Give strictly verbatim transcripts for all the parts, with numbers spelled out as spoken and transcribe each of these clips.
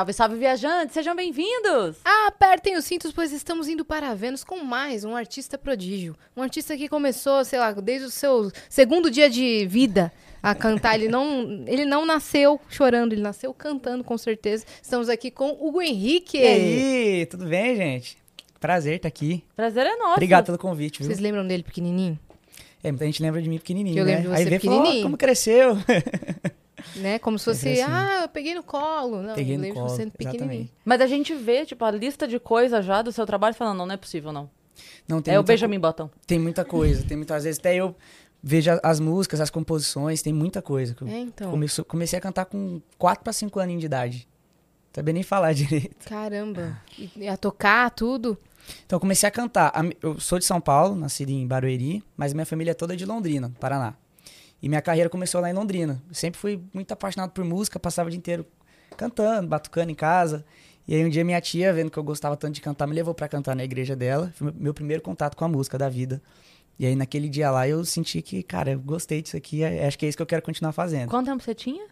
Salve, salve, viajantes! Sejam bem-vindos! Ah, apertem os cintos, pois estamos indo para Vênus com mais um artista prodígio. Um artista que começou, sei lá, desde o seu segundo dia de vida a cantar. Ele não, ele não nasceu chorando, ele nasceu cantando, com certeza. Estamos aqui com Hugo Henrique. E aí, tudo bem, gente? Prazer estar aqui. Prazer é nosso. Obrigado pelo convite, viu? Vocês lembram dele pequenininho? É, muita gente lembra de mim pequenininho, que eu lembro, né? De você aí pequenininho. Aí vê, oh, como cresceu. Né? Como se fosse, assim, ah, eu peguei no colo. Não, peguei no colo, sendo pequenininho. Mas a gente vê, tipo, a lista de coisas já do seu trabalho falando, não, não é possível, não. Não tem. É o Benjamin Button. Tem muita coisa, tem muitas vezes. Até eu vejo as músicas, as composições, tem muita coisa. É, então. Comecei, comecei a cantar com quatro para cinco aninhos de idade. Não sabia nem falar direito. Caramba. E a tocar, tudo? Então, eu comecei a cantar. Eu sou de São Paulo, nascido em Barueri, mas minha família é toda de Londrina, Paraná. E minha carreira começou lá em Londrina. Eu sempre fui muito apaixonado por música, passava o dia inteiro cantando, batucando em casa. E aí um dia minha tia, vendo que eu gostava tanto de cantar, me levou pra cantar na igreja dela. Foi meu primeiro contato com a música da vida. E aí naquele dia lá eu senti que, cara, eu gostei disso aqui, acho que é isso que eu quero continuar fazendo. Quanto tempo você tinha?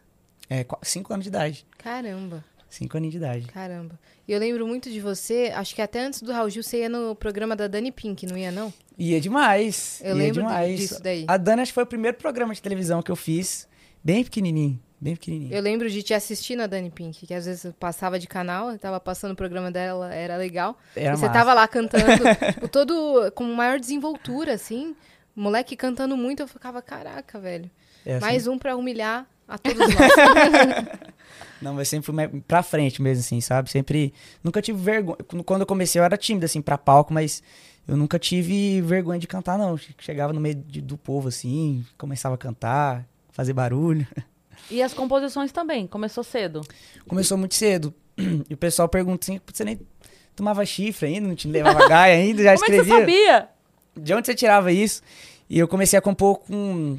É, cinco anos de idade. Caramba. Cinco anos de idade. Caramba. E eu lembro muito de você, acho que até antes do Raul Gil você ia no programa da Dani Pink, não ia não? Ia demais. Eu ia lembro demais. Disso daí. A Dani acho que foi o primeiro programa de televisão que eu fiz, bem pequenininho, bem pequenininho. Eu lembro de te assistir na Dani Pink, que às vezes eu passava de canal, eu tava passando o programa dela, era legal. Era e massa. Você tava lá cantando, tipo, todo com maior desenvoltura, assim, o moleque cantando muito, eu ficava, caraca, velho. É, mais assim, um pra humilhar a todos nós. Não, mas sempre fui pra frente mesmo, assim, sabe? Sempre... Nunca tive vergonha. Quando eu comecei, eu era tímido, assim, pra palco, mas eu nunca tive vergonha de cantar, não. Chegava no meio de, do povo, assim, começava a cantar, fazer barulho. E as composições também? Começou cedo? Começou muito cedo. E o pessoal pergunta assim, você nem tomava chifre ainda, não te levava gaia ainda, já escrevia? Como é que você sabia? De onde você tirava isso? E eu comecei a compor com...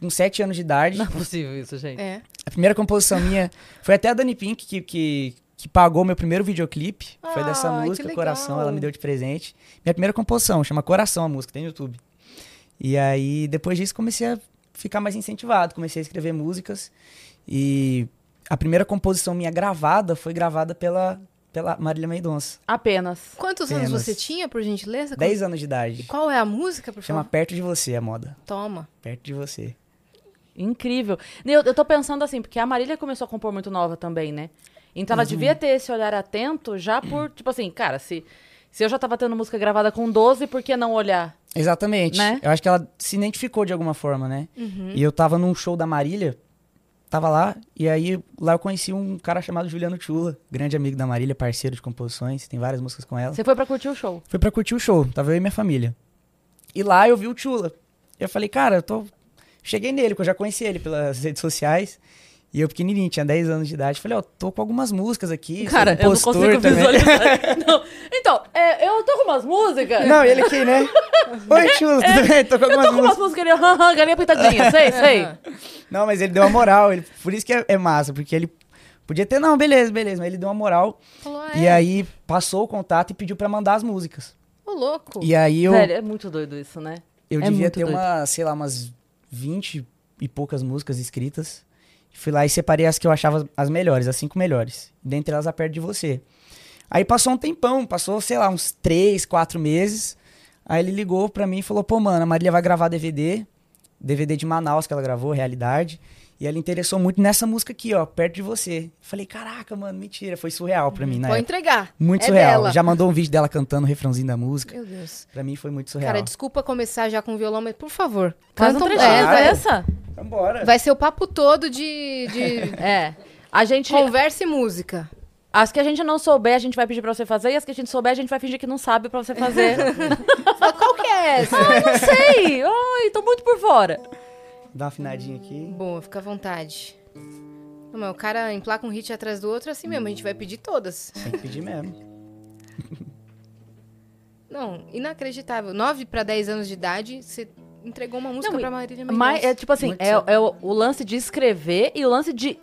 com sete anos de idade. Não é possível isso, gente. É. A primeira composição minha foi até a Dani Pink que, que, que pagou meu primeiro videoclipe. Ah, foi dessa música, Coração, ela me deu de presente. Minha primeira composição, chama Coração a música, tem no YouTube. E aí, depois disso, comecei a ficar mais incentivado, comecei a escrever músicas. E a primeira composição minha gravada foi gravada pela... pela Marília Mendonça. Apenas. Quantos Apenas. anos você tinha, por gentileza? Dez anos de idade. E qual é a música, por favor? Chama Perto de Você, a moda. Toma. Perto de Você. Incrível. Eu, eu tô pensando assim, porque a Marília começou a compor muito nova também, né? Então ela uhum. devia ter esse olhar atento já por, tipo assim, cara, se, se eu já tava tendo música gravada com doze, por que não olhar? Exatamente. Né? Eu acho que ela se identificou de alguma forma, né? Uhum. E eu tava num show da Marília, tava lá, e aí lá eu conheci um cara chamado Juliano Tchula, grande amigo da Marília, parceiro de composições, tem várias músicas com ela. Você foi pra curtir o show? Foi pra curtir o show, tava eu e minha família. E lá eu vi o Tchula. Eu falei, cara, eu tô... Cheguei nele, porque eu já conheci ele pelas redes sociais. E eu pequenininho, tinha dez anos de idade. Falei, ó, oh, tô com algumas músicas aqui. Cara, eu não consigo também. visualizar. Não. Então, é, eu tô com umas músicas. Não, ele aqui, né? Oi, Tchula, é, tudo bem? Tô com algumas músicas. Eu tô com umas músicas ali, aham, galinha pintadinha, sei, sei. Não, mas ele deu uma moral. Ele, por isso que é, é massa, porque ele podia ter, não, beleza, beleza. Mas ele deu uma moral. Falou, é. E aí, passou o contato e pediu pra mandar as músicas. Ô, louco. E aí eu... Velho, é muito doido isso, né? Eu é devia ter doido. uma, sei lá, umas... vinte e poucas músicas escritas. Fui lá e separei as que eu achava as melhores, as cinco melhores. Dentre elas, a Perto de Você. Aí passou um tempão, passou, sei lá, uns três, quatro meses. Aí ele ligou pra mim e falou, pô, mano, a Marília vai gravar D V D. D V D de Manaus que ela gravou, Realidade. E ela interessou muito nessa música aqui, ó, Perto de Você. Falei, caraca, mano, mentira. Foi surreal pra mim, né? Vou época. entregar. Muito é surreal. Dela. Já mandou um vídeo dela cantando o refrãozinho da música. Meu Deus. Pra mim foi muito surreal. Cara, desculpa começar já com violão, mas por favor. Faz um trechinho dessa. Vambora. Vai ser o papo todo de... de... é. A gente... Conversa e música. As que a gente não souber, a gente vai pedir pra você fazer. E as que a gente souber, a gente vai fingir que não sabe pra você fazer. Fala, qual que é essa? Ah, não sei. Ai, tô muito por fora. Dá uma afinadinha aqui. Boa, fica à vontade. Não, mas o cara emplaca um hit atrás do outro assim mesmo. A gente vai pedir todas. Tem que pedir mesmo. Não, inacreditável. nove para dez anos de idade, você entregou uma música Não, pra Marília Mendonça. Mas é tipo assim, é, é o, o lance de escrever e o lance de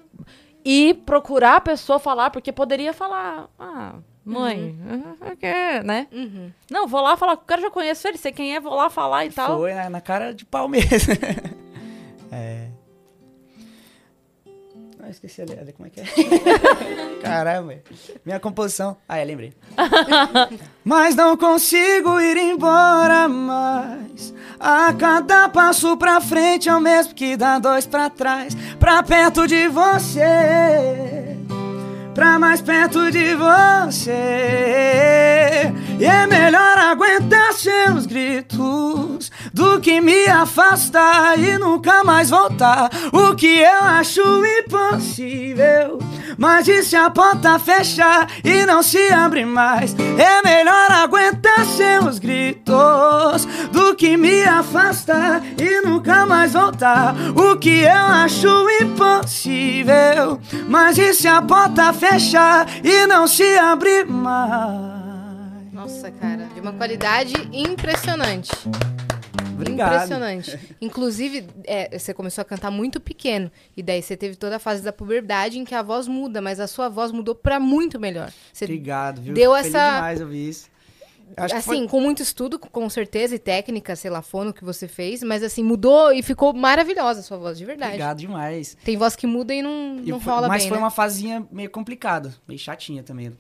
ir procurar a pessoa falar, porque poderia falar... Ah, mãe, uhum. okay, né? Uhum. Não, vou lá falar, o cara já conhece ele, sei quem é, vou lá falar e Foi, tal. Foi, né? Na cara de pau mesmo. É. esqueci a letra, como é que é? Caramba, minha composição. Ah, é, lembrei. Mas não consigo ir embora mais. A cada passo pra frente é o mesmo que dá dois pra trás. Pra perto de você, pra mais perto de você. E é melhor aguentar seus gritos do que me afastar e nunca mais voltar. O que eu acho impossível, mas e se a porta fechar e não se abre mais? É melhor aguentar seus gritos do que me afastar e nunca mais voltar. O que eu acho impossível, mas e se a porta fechar e não se abre mais? Nossa, cara, de uma qualidade impressionante. Obrigado. Impressionante. Inclusive, é, você começou a cantar muito pequeno. E daí você teve toda a fase da puberdade em que a voz muda, mas a sua voz mudou pra muito melhor. Você Obrigado, viu? Deu Feliz essa... demais ouvir isso. Acho assim, que foi... com muito estudo, com certeza, e técnica, sei lá, fono que você fez, mas assim, mudou e ficou maravilhosa a sua voz, de verdade. Obrigado demais. Tem voz que muda e não, não foi, rola mas bem, mas foi, né? Uma fazinha meio complicada, meio chatinha também.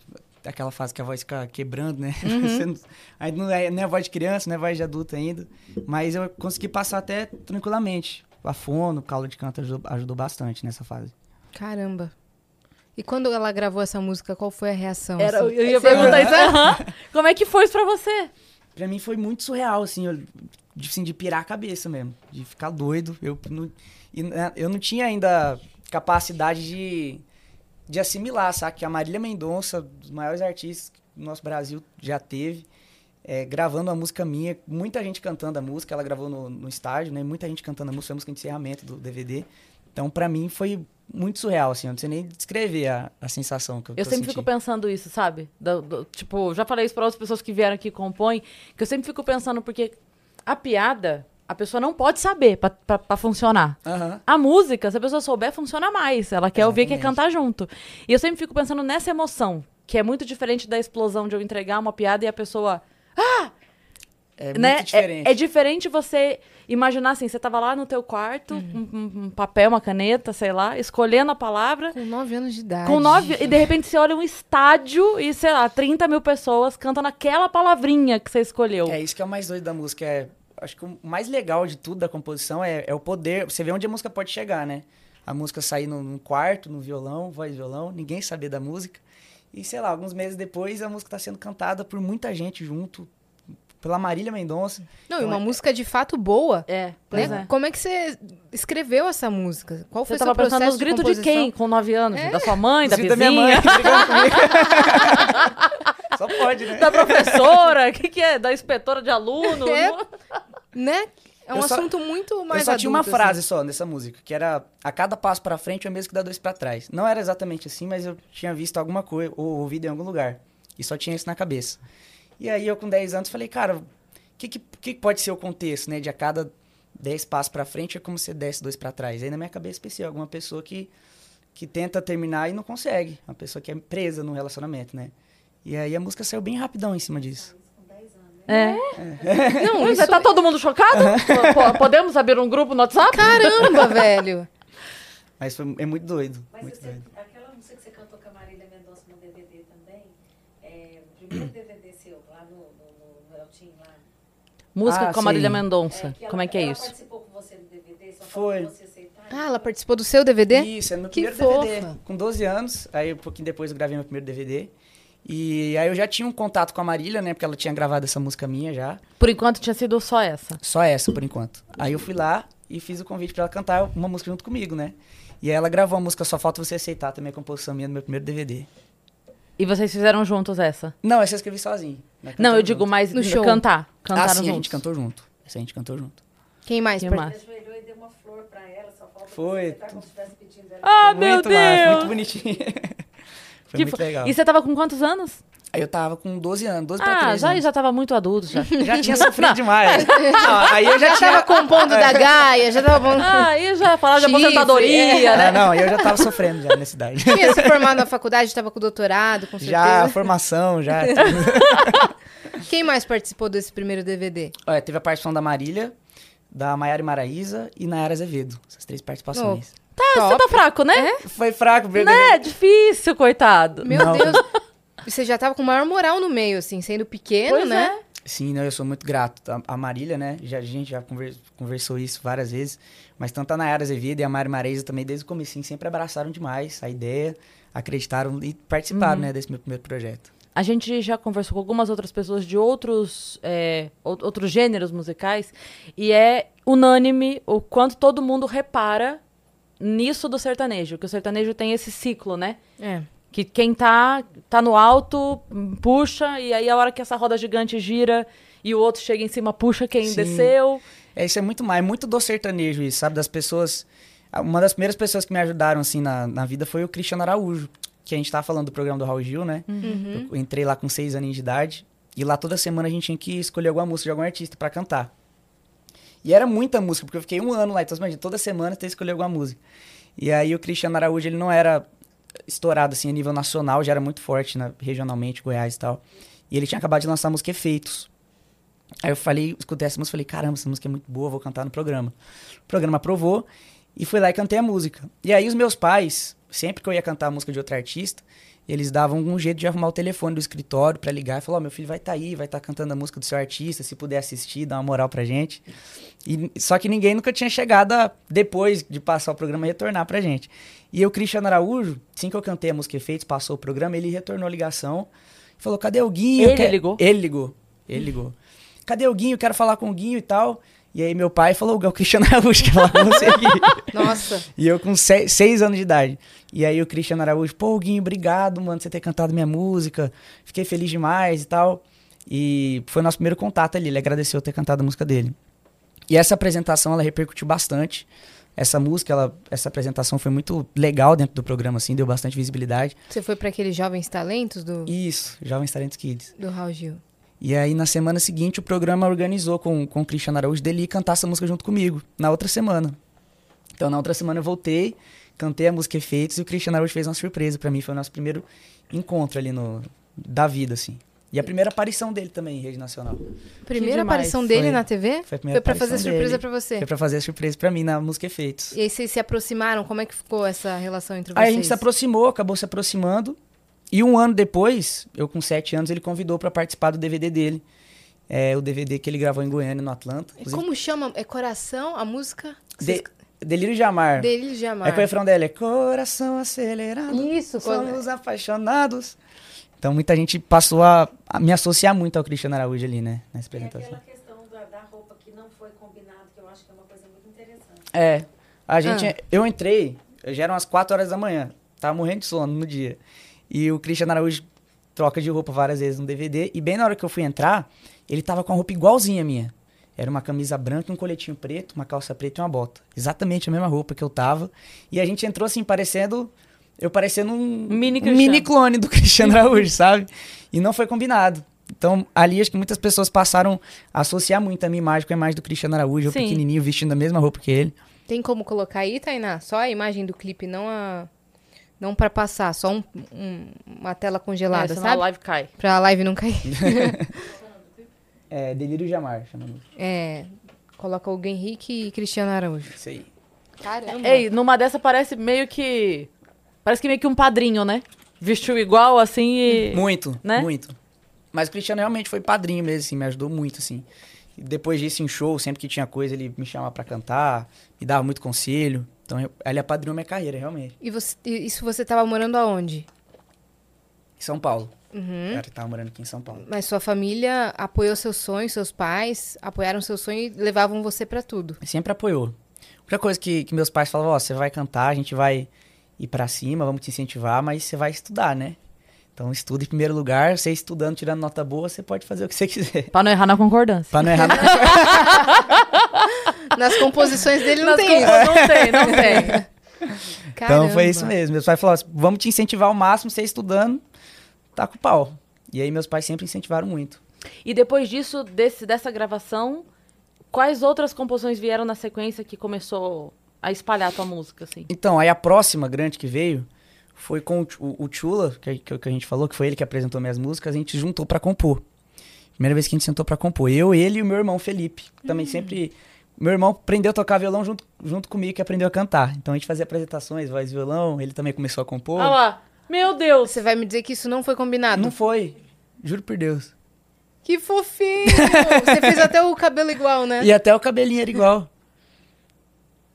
Aquela fase que a voz fica quebrando, né? Uhum. Não, aí não é, não é voz de criança, não é voz de adulto ainda. Mas eu consegui passar até tranquilamente. A fono, o calo de canto ajudou, ajudou bastante nessa fase. Caramba. E quando ela gravou essa música, qual foi a reação? Era, assim? Eu ia perguntar isso. Uhum. Como é que foi isso pra você? Pra mim foi muito surreal, assim. Eu, de, assim de pirar a cabeça mesmo. De ficar doido. Eu não, eu não tinha ainda capacidade de... de assimilar, sabe? Que a Marília Mendonça, dos maiores artistas que o nosso Brasil já teve, é, gravando a música minha, muita gente cantando a música, ela gravou no, no estádio, né? Muita gente cantando a música, a música de encerramento do D V D. Então, pra mim, foi muito surreal, assim, eu não sei nem descrever a, a sensação que eu tô sentindo. Eu sempre fico pensando isso, sabe? Do, do, tipo, já falei isso pra outras pessoas que vieram aqui e compõem, que eu sempre fico pensando, porque a piada... a pessoa não pode saber pra, pra, pra funcionar. Uhum. A música, se a pessoa souber, funciona mais. Ela quer Exatamente. Ouvir, quer cantar junto. E eu sempre fico pensando nessa emoção, que é muito diferente da explosão de eu entregar uma piada e a pessoa... Ah! É, né? Muito diferente. É, é diferente você imaginar assim, você tava lá no teu quarto, uhum. um, um papel, uma caneta, sei lá, escolhendo a palavra. Com nove anos de idade. Com nove... E de repente você olha um estádio e, sei lá, trinta mil pessoas cantando aquela palavrinha que você escolheu. É, isso que é o mais doido da música, é... Acho que o mais legal de tudo da composição é, é o poder... Você vê onde a música pode chegar, né? A música sair num quarto, no violão, voz e violão, ninguém saber da música. E, sei lá, alguns meses depois, a música tá sendo cantada por muita gente junto, pela Marília Mendonça. Não, então, e uma é... música de fato boa. É, pois né? é. Como é que você escreveu essa música? Qual foi o seu processo de composição? Você tava pensando nos gritos de quem? Com nove anos? É. Da sua mãe, da vizinha? Da minha mãe, que brigando comigo. Só pode, né? Da professora, o que, que é? Da inspetora de aluno. É, né? É um eu assunto só, muito mais eu só adulto, tinha uma assim. Frase só nessa música, que era a cada passo pra frente é o mesmo que dá dois pra trás. Não era exatamente assim, mas eu tinha visto alguma coisa, ou ouvido em algum lugar. E só tinha isso na cabeça. E aí eu com dez anos falei, cara, o que, que, que pode ser o contexto, né? De a cada dez passos pra frente é como se desce dois pra trás. Aí na minha cabeça pensei, alguma pessoa que, que tenta terminar e não consegue. Uma pessoa que é presa num relacionamento, né? E aí a música saiu bem rapidão em cima disso. É? é. Não, isso... Tá todo mundo chocado? Uhum. Podemos abrir um grupo no WhatsApp? Caramba, velho! Mas foi, é muito doido. Mas muito você, doido. Aquela música que você cantou com a Marília Mendonça no D V D também, é, o primeiro D V D seu, lá no, no, no Eltim, lá. Música ah, com a Marília Mendonça. É, Como ela, é que é ela isso? Ela participou com você no D V D, só foi. Pra você aceitar. Ah, ela participou do seu D V D? Isso, é no meu que primeiro fofa. D V D. Com doze anos, aí um pouquinho depois eu gravei meu primeiro D V D. E aí eu já tinha um contato com a Marília, né? Porque ela tinha gravado essa música minha já. Por enquanto tinha sido só essa? Só essa, por enquanto. Aí eu fui lá e fiz o convite pra ela cantar uma música junto comigo, né? E aí ela gravou a música Só Falta Você Aceitar, também a composição minha do meu primeiro D V D. E vocês fizeram juntos essa? Não, essa eu escrevi sozinho. Né? Não, eu junto. Digo mais no show. Cantar. Cantaram ah, sim, juntos. a gente cantou junto. Essa a gente cantou junto. Quem mais? Quem mais? Você ajoelhou e deu uma flor pra ela, só falta foi. Você aceitar como se estivesse pedindo ela. Ah, muito meu Deus! Massa, muito bonitinho. Foi tipo, muito legal. E você tava com quantos anos? Aí eu tava com doze anos, doze ah, pra treze. Ah, já, já tava muito adulto, já. já tinha sofrido demais. Não, aí eu já, já tinha... tava compondo da Gaia, já tava... Ah, eu já falava de aposentadoria, é. né? Não, não, eu já tava sofrendo já nessa idade. Tinha se formado na faculdade, tava com doutorado, com certeza. Já, formação, já. Quem mais participou desse primeiro D V D? Olha, teve a participação da Marília, da Maiara e Maraísa e Naiara Azevedo. Essas três participações. Oh. Tá, top. Você tá fraco, né? É? Foi fraco, bebê. Né? Difícil, coitado. Meu não. Deus. Você já tava com maior moral no meio, assim, sendo pequeno, pois né? É. Sim, não, eu sou muito grato. A Marília, né? Já, a gente já conversa, conversou isso várias vezes. Mas tanto a Naiara Azevedo e a Maiara e Maraísa também, desde o comecinho, sempre abraçaram demais a ideia, acreditaram e participaram, uhum. né, desse meu primeiro projeto. A gente já conversou com algumas outras pessoas de outros, é, outros gêneros musicais e é unânime o quanto todo mundo repara nisso do sertanejo, que o sertanejo tem esse ciclo, né? É. Que quem tá, tá no alto, puxa, e aí a hora que essa roda gigante gira e o outro chega em cima, puxa quem Sim. desceu. É, isso é muito mais, é muito do sertanejo isso, sabe? Das pessoas... Uma das primeiras pessoas que me ajudaram, assim, na, na vida foi o Cristiano Araújo, que a gente tava falando do programa do Raul Gil, né? Uhum. Eu entrei lá com seis aninhos de idade e lá toda semana a gente tinha que escolher alguma música de algum artista pra cantar. E era muita música, porque eu fiquei um ano lá, então imagina, toda semana tem que escolher alguma música. E aí o Cristiano Araújo, ele não era... estourado, assim, a nível nacional, já era muito forte, né, regionalmente, Goiás e tal. E ele tinha acabado de lançar a música Efeitos. Aí eu falei, escutei essa música, falei, caramba, essa música é muito boa, vou cantar no programa. O programa aprovou e fui lá e cantei a música. E aí os meus pais, sempre que eu ia cantar a música de outro artista, eles davam um jeito de arrumar o telefone do escritório pra ligar e falar, ó, oh, meu filho vai estar tá aí, vai estar tá cantando a música do seu artista, se puder assistir, dá uma moral pra gente. E, só que ninguém nunca tinha chegado a, depois de passar o programa, retornar pra gente. E o Cristiano Araújo, assim que eu cantei a música Efeitos, passou o programa, ele retornou a ligação, falou, cadê o Guinho? Ele quer... ligou? Ele ligou, ele hum. ligou. Cadê o Guinho? Quero falar com o Guinho e tal. E aí meu pai falou, o Cristiano Araújo que falou com você aqui. Nossa. E eu com seis, seis anos de idade. E aí o Cristiano Araújo, pô, Guinho, obrigado, mano, por você ter cantado minha música. Fiquei feliz demais e tal. E foi o nosso primeiro contato ali, ele agradeceu ter cantado a música dele. E essa apresentação, ela repercutiu bastante. Essa música, ela, essa apresentação foi muito legal dentro do programa, assim, deu bastante visibilidade. Você foi pra aqueles Jovens Talentos do... Isso, Jovens Talentos Kids. Do Raul Gil. E aí, na semana seguinte, o programa organizou com, com o Cristiano Araújo dele cantar essa música junto comigo, na outra semana. Então, na outra semana eu voltei, cantei a música Efeitos e o Cristiano Araújo fez uma surpresa pra mim. Foi o nosso primeiro encontro ali no, da vida, assim. E a primeira aparição dele também em rede nacional. Primeira aparição dele foi, na T V? Foi, a primeira foi pra fazer surpresa dele. Pra você? Foi pra fazer surpresa pra mim na música Efeitos. E aí vocês se aproximaram? Como é que ficou essa relação entre vocês? Aí a gente se aproximou, acabou se aproximando. E um ano depois, eu com sete anos, ele convidou pra participar do D V D dele. É, o D V D que ele gravou em Goiânia, no Atlanta. E como chama? É Coração, a música? De, Delírio de Amar. Delírio de Amar. É que o refrão dela é Coração Acelerado. Isso. Somos apaixonados. Então muita gente passou a, a me associar muito ao Cristiano Araújo ali, né? Nessa apresentação. É aquela questão da, da roupa que não foi combinado, que eu acho que é uma coisa muito interessante. É. A gente... Ah. Eu entrei, já eram as quatro horas da manhã. Tava morrendo de sono no dia. E o Cristiano Araújo troca de roupa várias vezes no D V D. E bem na hora que eu fui entrar, ele tava com a roupa igualzinha a minha. Era uma camisa branca, um coletinho preto, uma calça preta e uma bota. Exatamente a mesma roupa que eu tava. E a gente entrou assim, parecendo... Eu parecendo um mini, um mini clone do Cristiano Araújo, sabe? E não foi combinado. Então, ali acho que muitas pessoas passaram a associar muito a minha imagem com a imagem do Cristiano Araújo. Sim. Eu pequenininho, vestindo a mesma roupa que ele. Tem como colocar aí, Tainá? Só a imagem do clipe, não a... Não pra passar, só um, um, uma tela congelada, é, sabe? Pra a live cai. Pra a live não cair. É, Delírio de Amar. É, coloca Hugo Henrique e Cristiano Araújo. Isso aí. Caramba. Ei, numa dessa parece meio que... Parece que meio que um padrinho, né? Vestiu igual, assim e... Muito, né? muito. Mas o Cristiano realmente foi padrinho mesmo, assim, me ajudou muito, assim. E depois disso, em show, sempre que tinha coisa, ele me chamava pra cantar, me dava muito conselho. Então, eu, ele apadrinhou minha carreira, realmente. E você, isso você tava morando aonde? Em São Paulo. Uhum. Cara, eu tava morando aqui em São Paulo. Mas sua família apoiou seus sonhos, seus pais apoiaram seu sonho e levavam você pra tudo? Sempre apoiou. Outra coisa que, que meus pais falavam, ó, oh, você vai cantar, a gente vai ir pra cima, vamos te incentivar, mas você vai estudar, né? Então, estuda em primeiro lugar. Você estudando, tirando nota boa, você pode fazer o que você quiser. Pra não errar na concordância. Pra não errar na concordância. Nas composições dele não Nas tem isso. Não tem, não tem. Caramba. Então, foi isso mesmo. Meus pais falaram assim, vamos te incentivar ao máximo, você estudando, tá com o pau. E aí, meus pais sempre incentivaram muito. E depois disso, desse, dessa gravação, quais outras composições vieram na sequência que começou a espalhar a tua música, assim? Então, aí a próxima grande que veio... Foi com o Tchula, que, que a gente falou, que foi ele que apresentou minhas músicas, a gente juntou pra compor. Primeira vez que a gente sentou pra compor. Eu, ele e o meu irmão Felipe. Também uhum. sempre Meu irmão aprendeu a tocar violão junto, junto comigo, que aprendeu a cantar. Então a gente fazia apresentações, voz e violão, ele também começou a compor. Ah lá, meu Deus! Você vai me dizer que isso não foi combinado? Não foi, juro por Deus. Que fofinho! Você fez até o cabelo igual, né? E até o cabelinho era igual.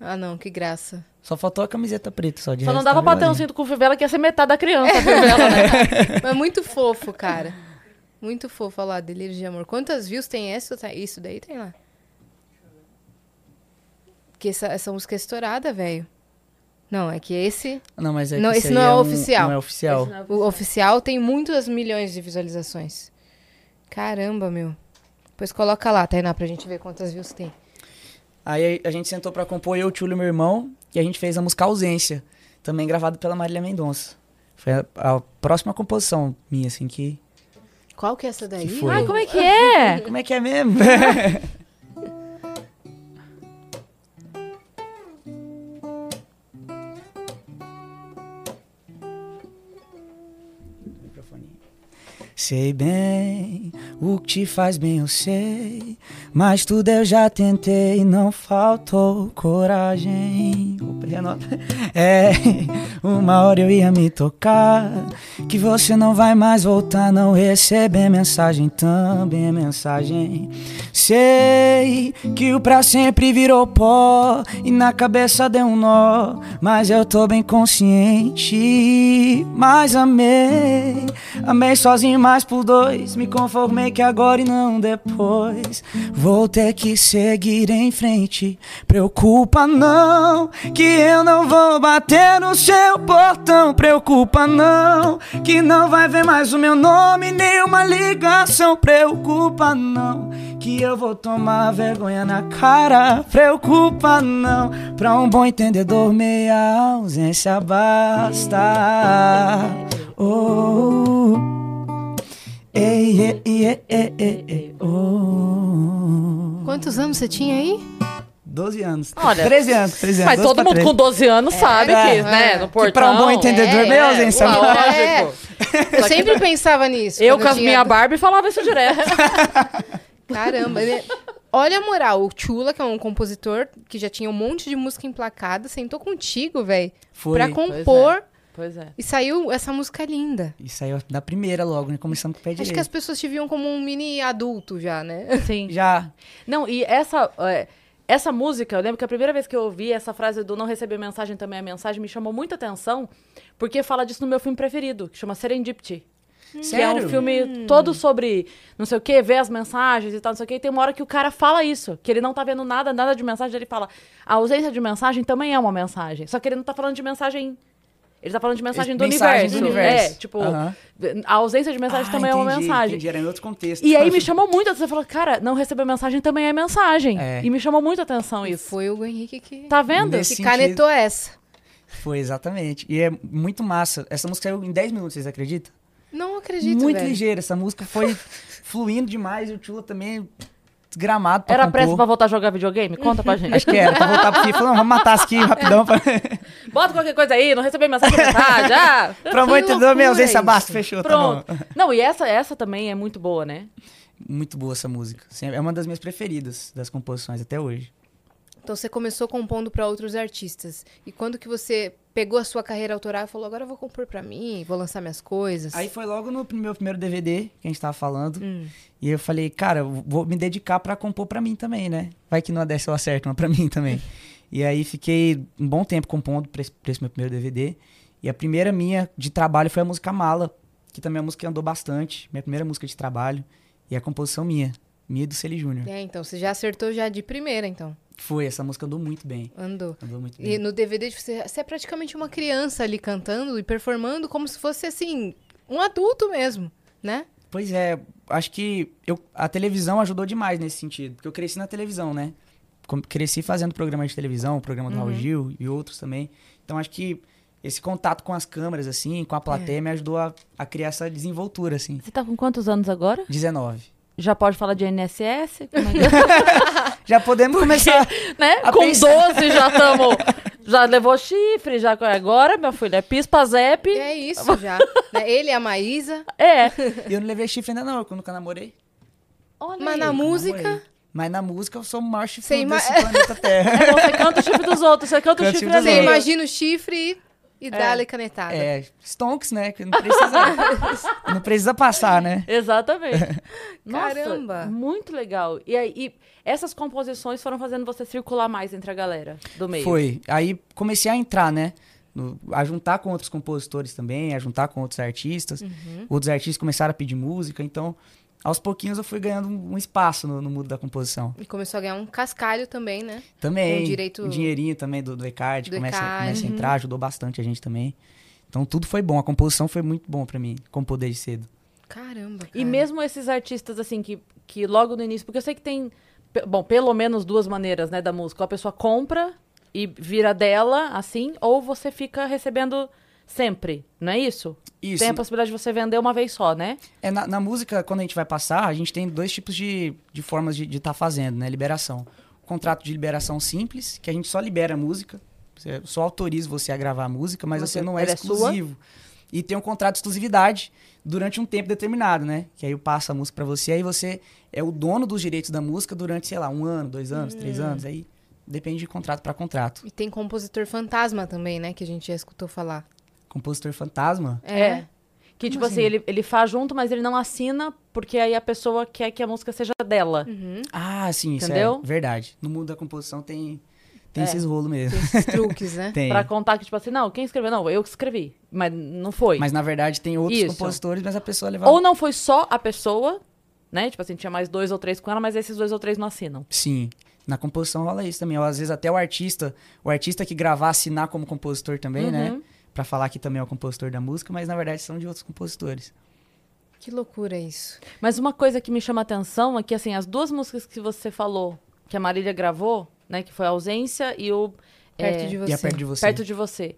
Ah não, que graça. Só faltou a camiseta preta, só de Só não dava pra ter um cinto com fivela, que ia ser metade da criança, a fivela, né? Mas muito fofo, cara. Muito fofo, olha lá, delírio de amor. Quantas views tem essa? Isso daí tem lá. Porque essa, essa música é estourada, velho. Não, é que esse... Não, mas é que não, esse não é, é um, oficial. Não é oficial. Esse não é oficial. O oficial tem muitas milhões de visualizações. Caramba, meu. Pois coloca lá, Tainá, pra gente ver quantas views tem. Aí a gente sentou pra compor, eu, o Tchula e meu irmão, e a gente fez a música Ausência, também gravada pela Marília Mendonça. Foi a, a próxima composição minha, assim, que... Qual que é essa daí? Que ah, como é que é? Como é que é mesmo? Sei bem o que te faz bem, eu sei, mas tudo eu já tentei, não faltou coragem. Opa, renota. É, uma hora eu ia me tocar, que você não vai mais voltar, não receber mensagem, também mensagem. Sei que o pra sempre virou pó e na cabeça deu um nó, mas eu tô bem consciente, mas amei, amei sozinho, mas mais por dois, me conformei que agora e não depois. Vou ter que seguir em frente. Preocupa não, que eu não vou bater no seu portão. Preocupa não, que não vai ver mais o meu nome, nenhuma ligação. Preocupa não, que eu vou tomar vergonha na cara. Preocupa não, pra um bom entendedor meia ausência basta. Oh, ei, ei, ei, ei, ei, ei, oh. Quantos anos você tinha aí? doze anos. Olha, treze anos, treze anos. Mas todo mundo treze. Com doze anos é, sabe é, que, é, né? No portão. Que pra um bom entendedor, é, meio ausência. É, lógico. Eu sempre pensava nisso. Eu com as minhas Barbie falava isso direto. Caramba. Olha a moral, o Tchula, que é um compositor que já tinha um monte de música emplacada, sentou contigo, velho, pra compor... Pois é. E saiu essa música linda. E saiu da primeira logo, né? Começando com o pé direito. Acho que as pessoas te viam como um mini adulto já, né? Sim. Já. Não, e essa, essa música, eu lembro que a primeira vez que eu ouvi essa frase do não receber mensagem também é mensagem, me chamou muita atenção, porque fala disso no meu filme preferido, que chama Serendipity. Hum. Que sério? É um filme hum. todo sobre não sei o que, ver as mensagens e tal, não sei o que. E tem uma hora que o cara fala isso, que ele não tá vendo nada, nada de mensagem. Ele fala, a ausência de mensagem também é uma mensagem. Só que ele não tá falando de mensagem... Ele tá falando de mensagem do mensagem universo. Do universo. É, tipo, uhum. A ausência de mensagem ah, também entendi, é uma mensagem. Entendi, era em outro contexto. E aí me chamou muito a atenção. Você falou, cara, não receber mensagem também é mensagem. É. E me chamou muito a atenção isso. E foi o Hugo Henrique que... Tá vendo? Nesse que canetou sentido. Essa. Foi, exatamente. E é muito massa. Essa música saiu em dez minutos, vocês acreditam? Não acredito, muito velho. Ligeira. Essa música foi fluindo demais. E o Tchula também... Desgramado pra era compor. Pressa pra voltar a jogar videogame? Conta pra gente. Acho que era, pra voltar pro FIFA. Não, vamos matar as aqui rapidão. Pra... Bota qualquer coisa aí, não receber mensagem de metade. Ah. Pra muito entendeu, minha ausência basta, fechou. Pronto. Tá bom. Não, e essa, essa também é muito boa, né? Muito boa essa música. É uma das minhas preferidas das composições até hoje. Então você começou compondo pra outros artistas. E quando que você pegou a sua carreira autoral e falou, agora eu vou compor pra mim, vou lançar minhas coisas? Aí foi logo no meu primeiro D V D que a gente tava falando. Hum. E eu falei, cara, eu vou me dedicar pra compor pra mim também, né? Vai que numa dessa eu acerto uma pra mim também. E aí fiquei um bom tempo compondo pra esse, pra esse meu primeiro D V D. E a primeira minha de trabalho foi a música Mala, que também é uma música que andou bastante. Minha primeira música de trabalho. E a composição minha. Minha do Celi Júnior. É, então você já acertou já de primeira, então. Foi, essa música andou muito bem. Andou. Andou muito bem. E no D V D, você, você é praticamente uma criança ali cantando e performando como se fosse, assim, um adulto mesmo, né? Pois é, acho que eu, a televisão ajudou demais nesse sentido, porque eu cresci na televisão, né? Cresci fazendo programa de televisão, o programa do uhum. Raul Gil e outros também. Então, acho que esse contato com as câmeras, assim, com a plateia, é. me ajudou a, a criar essa desenvoltura, assim. Você tá com quantos anos agora? dezenove. Já pode falar de I N S S? Como é que... já podemos porque, começar. Né? A com pensar. doze já estamos. Já levou chifre, já agora, minha filha, é pispa zep. É isso já. Ele e a Maísa. É. Eu não levei chifre ainda, não, eu nunca namorei. Olha mas aí, na música. Namorei. Mas na música eu sou o maior chifre desse ima... planeta Terra. É, você canta o chifre dos outros, você canta o chifre dos... Você imagina o chifre e é. dá-lhe canetada. É, stonks, né? Que não precisa, não precisa passar, né? Exatamente. Nossa, caramba! Muito legal. E aí, e essas composições foram fazendo você circular mais entre a galera do meio? Foi. Aí comecei a entrar, né? A juntar com outros compositores também, a juntar com outros artistas. Uhum. Outros artistas começaram a pedir música, então... Aos pouquinhos eu fui ganhando um espaço no, no mundo da composição. E começou a ganhar um cascalho também, né? Também. Um direito... um dinheirinho também do, do E C A R D, do começa, E C A R D. Começa a entrar, ajudou bastante a gente também. Então tudo foi bom, a composição foi muito bom pra mim, compor desde cedo. Caramba, cara. E mesmo esses artistas, assim, que, que logo no início... Porque eu sei que tem, bom, pelo menos duas maneiras, né, da música. A pessoa compra e vira dela, assim, ou você fica recebendo... Sempre, não é isso? Isso. Tem a possibilidade de você vender uma vez só, né? É, na, na música, quando a gente vai passar, a gente tem dois tipos de, de formas de estar tá fazendo, né? Liberação. O contrato de liberação simples, que a gente só libera a música, só autoriza você a gravar a música, mas você, você não é exclusivo. É e tem um contrato de exclusividade durante um tempo determinado, né? Que aí eu passo a música pra você, aí você é o dono dos direitos da música durante, sei lá, um ano, dois anos, hum. três anos, aí depende de contrato pra contrato. E tem compositor fantasma também, né? Que a gente já escutou falar. Compositor fantasma? É. Que, como tipo assim, assim ele, ele faz junto, mas ele não assina, porque aí a pessoa quer que a música seja dela. Uhum. Ah, sim, entendeu? Isso é verdade. No mundo da composição tem, tem é. esses rolos mesmo. Tem esses truques, né? Tem. Pra contar que, tipo assim, não, quem escreveu? Não, eu que escrevi. Mas não foi. Mas, na verdade, tem outros Isso. compositores, mas a pessoa levava... Ou não foi só a pessoa, né? Tipo assim, tinha mais dois ou três com ela, mas esses dois ou três não assinam. Sim. Na composição rola isso também. Ou, às vezes, até o artista, o artista que gravar, assinar como compositor também, uhum. né? Pra falar que também é o compositor da música, mas na verdade são de outros compositores. Que loucura isso. Mas uma coisa que me chama a atenção é que, assim, as duas músicas que você falou, que a Marília gravou, né, que foi a Ausência e o... Perto, é, de, você. E a Perto de Você. Perto de Você.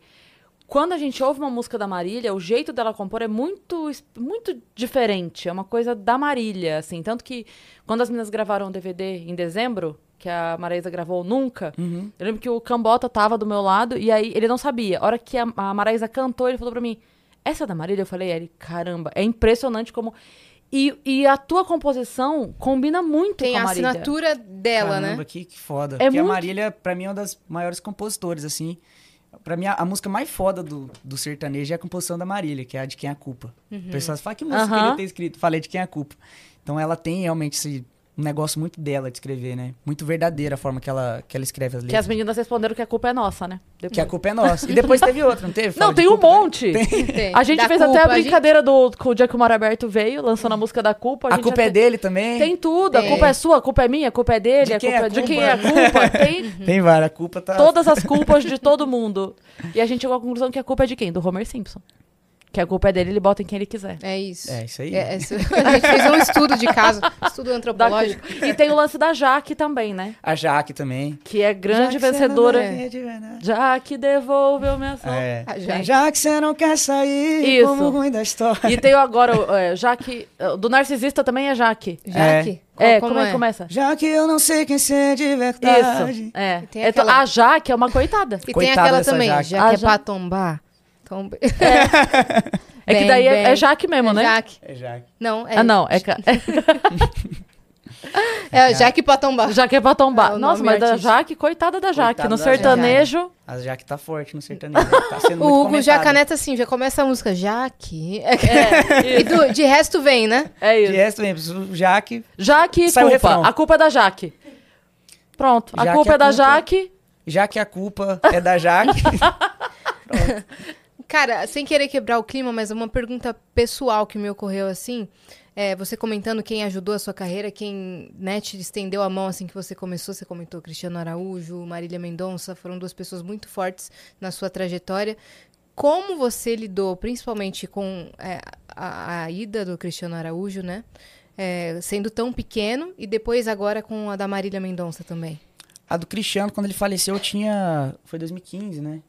Quando a gente ouve uma música da Marília, o jeito dela compor é muito, muito diferente. É uma coisa da Marília, assim. Tanto que quando as meninas gravaram o D V D em dezembro... que a Maraísa gravou Nunca, uhum. eu lembro que o Cambota tava do meu lado, e aí ele não sabia. A hora que a, a Maraísa cantou, ele falou pra mim, essa é da Marília? Eu falei, ele, caramba, é impressionante como... E, e a tua composição combina muito Tem com a Marília. Tem a assinatura dela, caramba, né? Caramba, que, que foda. É Porque muito... a Marília, pra mim, é uma das maiores compositoras, assim. Pra mim, a, a música mais foda do, do sertanejo é a composição da Marília, que é a De Quem é a Culpa. Uhum. Pessoas falam, que música uhum. que ele tem escrito? Falei, De Quem é a Culpa. Então, ela tem realmente esse... Um negócio muito dela de escrever, né? Muito verdadeira a forma que ela, que ela escreve as letras. Que as meninas responderam que a culpa é nossa, né? Depois. Que a culpa é nossa. E depois teve outra, não teve? Fala não, tem culpa, um monte. Né? Tem. Tem. A gente da fez culpa, até a brincadeira a gente... do o dia que o Maraberto veio, lançando a música da culpa. A, a culpa é tem... dele também? Tem tudo. Tem. A culpa é sua, a culpa é minha, a culpa é dele. De, a culpa... É a culpa? De quem é a culpa? Tem, tem várias. A culpa tá... Todas as culpas de todo mundo. E a gente chegou à conclusão que a culpa é de quem? Do Homer Simpson. Que a culpa é dele, ele bota em quem ele quiser. É isso. É isso aí. É, é isso. A gente fez um estudo de caso, estudo antropológico. E tem o lance da Jaque também, né? A Jaque também. Que é grande Jaque vencedora. É. Jaque, devolveu minha ação. É. Jaque, você não quer sair isso. como ruim da história. E tem agora, é, Jaque, do narcisista também é Jaque. Jaque. É. É, como, como é que começa? Já que eu não sei quem ser de verdade. Isso, é. Tem aquela... A Jaque é uma coitada. E coitada tem aquela também, Jaque. Jaque é pra tombar. É. É bem, que daí é, é Jaque mesmo, é né? Jaque. É Jaque. Não, é... Ah, não, é... Ca... é Jaque pra tombar. Jaque é pra tombar. É, nossa, mas artista. Da Jaque, coitada da Jaque. Coitada no da sertanejo... Jaque. A Jaque tá forte no sertanejo. Tá sendo o Hugo comentada. Já caneta assim, já começa a música. Jaque... É, e do, de resto vem, né? É isso. De resto vem. Jaque... Jaque e culpa. A culpa é da Jaque. Pronto. Jaque a culpa é, é da culpa. Jaque. Jaque a culpa é da Jaque. Pronto. Cara, sem querer quebrar o clima, mas uma pergunta pessoal que me ocorreu, assim, é, você comentando quem ajudou a sua carreira, quem, né, te estendeu a mão, assim, que você começou, você comentou Cristiano Araújo, Marília Mendonça, foram duas pessoas muito fortes na sua trajetória. Como você lidou, principalmente com é, a, a ida do Cristiano Araújo, né, é, sendo tão pequeno, e depois agora com a da Marília Mendonça também? A do Cristiano, quando ele faleceu, eu tinha... Foi dois mil e quinze, né?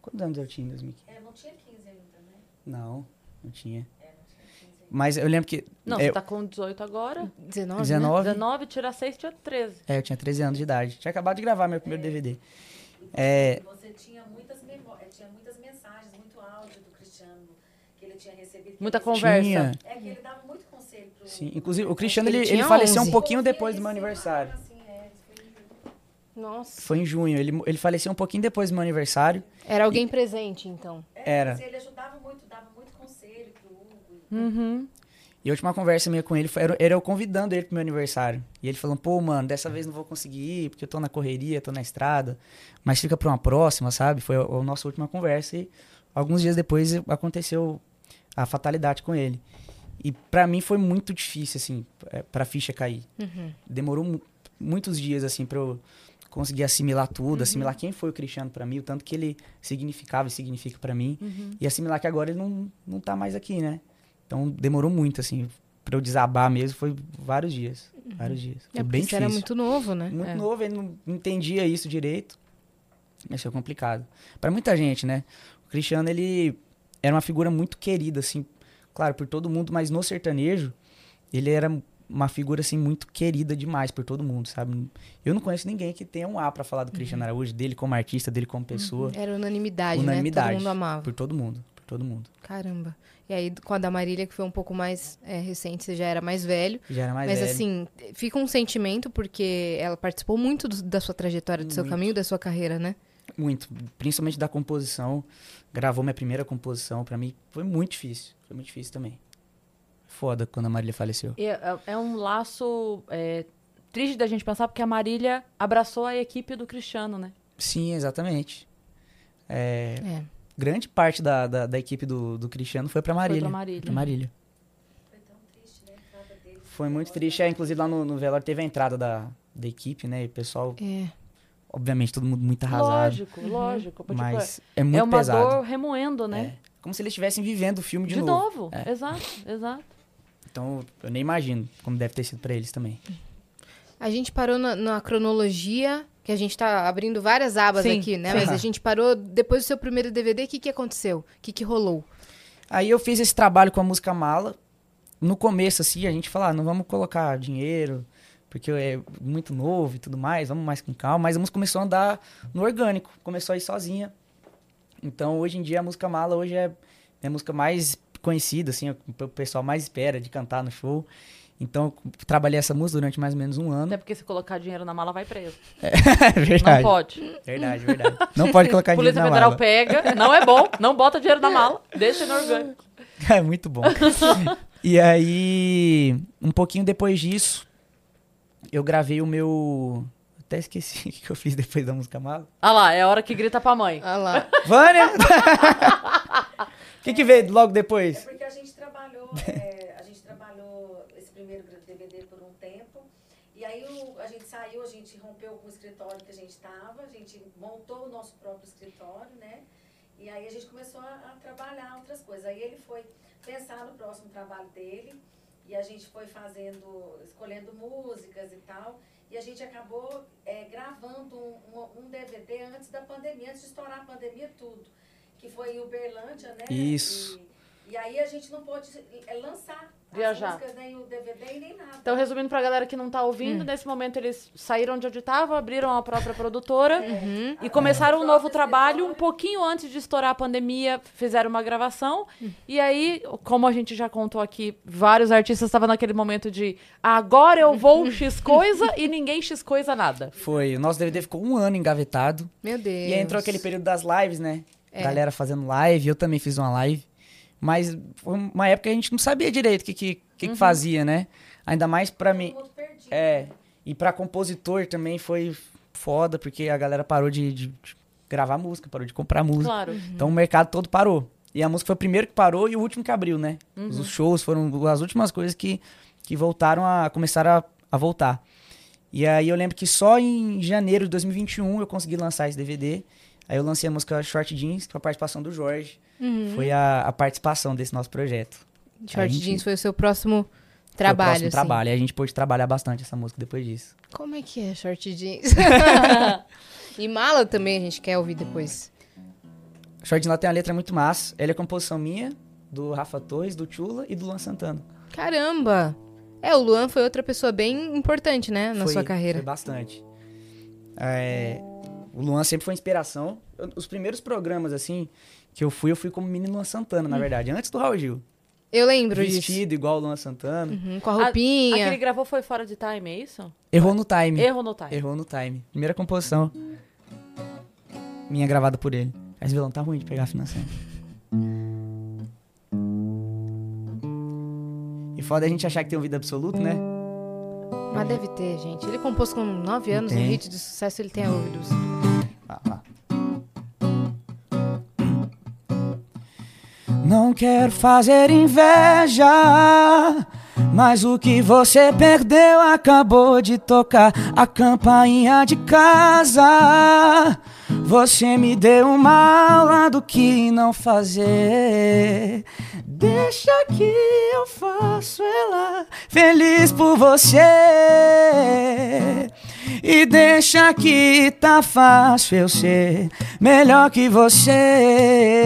Quantos anos eu tinha em dois mil e quinze? Tinha quinze ainda, né? Não, não tinha. É, não tinha quinze. Mas eu lembro que... Não, eu... você tá com dezoito agora. dezenove, dezenove, né? dezenove, tira seis, tinha treze. É, eu tinha treze anos de idade. Tinha acabado de gravar meu primeiro é. D V D. E é... você tinha muitas memórias, tinha muitas mensagens, muito áudio do Cristiano, que ele tinha recebido. Muita ele... conversa. Tinha. É que ele dava muito conselho pro Sim, inclusive o Cristiano ele, ele faleceu um pouquinho depois do meu aniversário. Nossa. Foi em junho, ele, ele faleceu um pouquinho depois do meu aniversário. Era alguém e... presente, então? Era. Ele ajudava muito, dava muito conselho pro Hugo. Uhum. E a última conversa minha com ele foi, era eu convidando ele pro meu aniversário. E ele falando, pô, mano, dessa vez não vou conseguir ir, porque eu tô na correria, tô na estrada. Mas fica pra uma próxima, sabe? Foi a, a nossa última conversa e alguns dias depois aconteceu a fatalidade com ele. E pra mim foi muito difícil, assim, pra ficha cair. Uhum. Demorou m- muitos dias, assim, pra eu conseguir assimilar tudo, uhum. assimilar quem foi o Cristiano pra mim, o tanto que ele significava e significa pra mim, uhum. e assimilar que agora ele não, não tá mais aqui, né? Então, demorou muito, assim, pra eu desabar mesmo, foi vários dias, uhum. vários dias. Foi é, bem difícil. Era muito novo, né? Muito é. novo, ele não entendia isso direito, mas foi complicado. Pra muita gente, né? O Cristiano, ele era uma figura muito querida, assim, claro, por todo mundo, mas no sertanejo, ele era uma figura, assim, muito querida demais por todo mundo, sabe? Eu não conheço ninguém que tenha um A pra falar do uhum. Cristiano Araújo, dele como artista, dele como pessoa. Era unanimidade, unanimidade, né? Todo mundo amava. Por todo mundo, por todo mundo. Caramba. E aí, com a da Marília, que foi um pouco mais é, recente, você já era mais velho. Já era mais mas, velho. Mas, assim, fica um sentimento, porque ela participou muito do, da sua trajetória, do muito. seu caminho, da sua carreira, né? Muito. Principalmente da composição. Gravou minha primeira composição, pra mim foi muito difícil. Foi muito difícil também. Foda quando a Marília faleceu. É, é um laço é, triste da gente pensar, porque a Marília abraçou a equipe do Cristiano, né? Sim, exatamente. É, é. Grande parte da, da, da equipe do, do Cristiano foi pra Marília. Foi pra Marília. Pra Marília. Foi tão triste, né? A entrada dele. Foi muito triste. É, inclusive, lá no, no velório teve a entrada da, da equipe, né? E o pessoal... É. Obviamente, todo mundo muito arrasado. Lógico, uhum. lógico. Tipo, mas é muito pesado. É uma pesado. dor remoendo, né? É. Como se eles estivessem vivendo o filme de, de novo. De novo, é. exato, exato. Então, eu nem imagino como deve ter sido pra eles também. A gente parou na, na cronologia, que a gente tá abrindo várias abas Sim. aqui, né? Sim. Mas a gente parou, depois do seu primeiro D V D, o que que aconteceu? O que que rolou? Aí eu fiz esse trabalho com a música Mala. No começo, assim, a gente falou, ah, não vamos colocar dinheiro... Porque é muito novo e tudo mais, vamos mais com calma. Mas a música começou a andar no orgânico, começou a ir sozinha. Então, hoje em dia, a música Mala hoje é a música mais conhecida, assim, o pessoal mais espera de cantar no show. Então, eu trabalhei essa música durante mais ou menos um ano. Até porque se colocar dinheiro na mala, vai preso. É verdade. Não pode. Verdade, verdade. Não pode colocar dinheiro na mala. Polícia Federal pega, não é bom, não bota dinheiro na mala, deixa no orgânico. É muito bom. E aí, um pouquinho depois disso... Eu gravei o meu... Até esqueci o que eu fiz depois da música Mala. Ah lá, é a hora que grita pra mãe. Ah lá. Vânia! O que que veio logo depois? É porque a gente trabalhou... É, a gente trabalhou esse primeiro D V D por um tempo. E aí o, a gente saiu, a gente rompeu com o escritório que a gente tava. A gente montou o nosso próprio escritório, né? E aí a gente começou a, a trabalhar outras coisas. Aí ele foi pensar no próximo trabalho dele. E a gente foi fazendo, escolhendo músicas e tal. E a gente acabou é, gravando um, um, um D V D antes da pandemia, antes de estourar a pandemia tudo. Que foi em Uberlândia, né? Isso. E, e aí a gente não pôde lançar Viajar. as músicas, nem o D V D e nem nada. Então, resumindo pra galera que não tá ouvindo, hum. nesse momento eles saíram de onde eu tava, abriram a própria produtora é. uhum. e começaram um novo trabalho um pouquinho antes de estourar a pandemia, fizeram uma gravação. Hum. E aí, como a gente já contou aqui, vários artistas estavam naquele momento de agora eu vou X coisa e ninguém X coisa nada. Foi. O nosso D V D ficou um ano engavetado. Meu Deus. E aí entrou aquele período das lives, né? É. Galera fazendo live, eu também fiz uma live. Mas foi uma época que a gente não sabia direito o que, que, que, uhum. que fazia, né? Ainda mais pra mim... Perdido, é, né? E pra compositor também foi foda, porque a galera parou de, de, de gravar música, parou de comprar música. Claro. Uhum. Então o mercado todo parou. E a música foi o primeiro que parou e o último que abriu, né? Uhum. Os shows foram as últimas coisas que, que voltaram a... começaram a, a voltar. E aí eu lembro que só em janeiro de dois mil e vinte e um eu consegui lançar esse D V D. Aí eu lancei a música Short Jeans, com a participação do Jorge. Uhum. Foi a, a participação desse nosso projeto. Short gente, Jeans foi o seu próximo trabalho. Foi o próximo assim. trabalho. E a gente pôde trabalhar bastante essa música depois disso. Como é que é Short Jeans? E Mala também a gente quer ouvir depois. Short Jeans, ela tem uma letra muito massa. Ela é composição minha, do Rafa Torres, do Tchula e do Luan Santana. Caramba! É, o Luan foi outra pessoa bem importante, né? Na foi, sua carreira. Foi bastante. É... O Luan sempre foi inspiração. Os primeiros programas, assim, que eu fui, eu fui como mini Luan Santana, na verdade. Antes do Raul Gil. Eu lembro vestido disso. Vestido igual o Luan Santana. Uhum, com a roupinha. A, a que ele gravou foi fora de time, é isso? Errou no time. Errou no time. Errou no time. Primeira composição. Minha gravada por ele. Esse violão tá ruim de pegar a afinação. E foda a gente achar que tem um ouvido absoluto, né? Mas deve ter, gente. Ele compôs com nove anos um hit de sucesso, ele tem ouvidos. Ah, ah. Não quero fazer inveja, mas o que você perdeu acabou de tocar a campainha de casa. Você me deu uma aula do que não fazer. Deixa que eu faço ela feliz por você. E deixa que tá fácil eu ser melhor que você.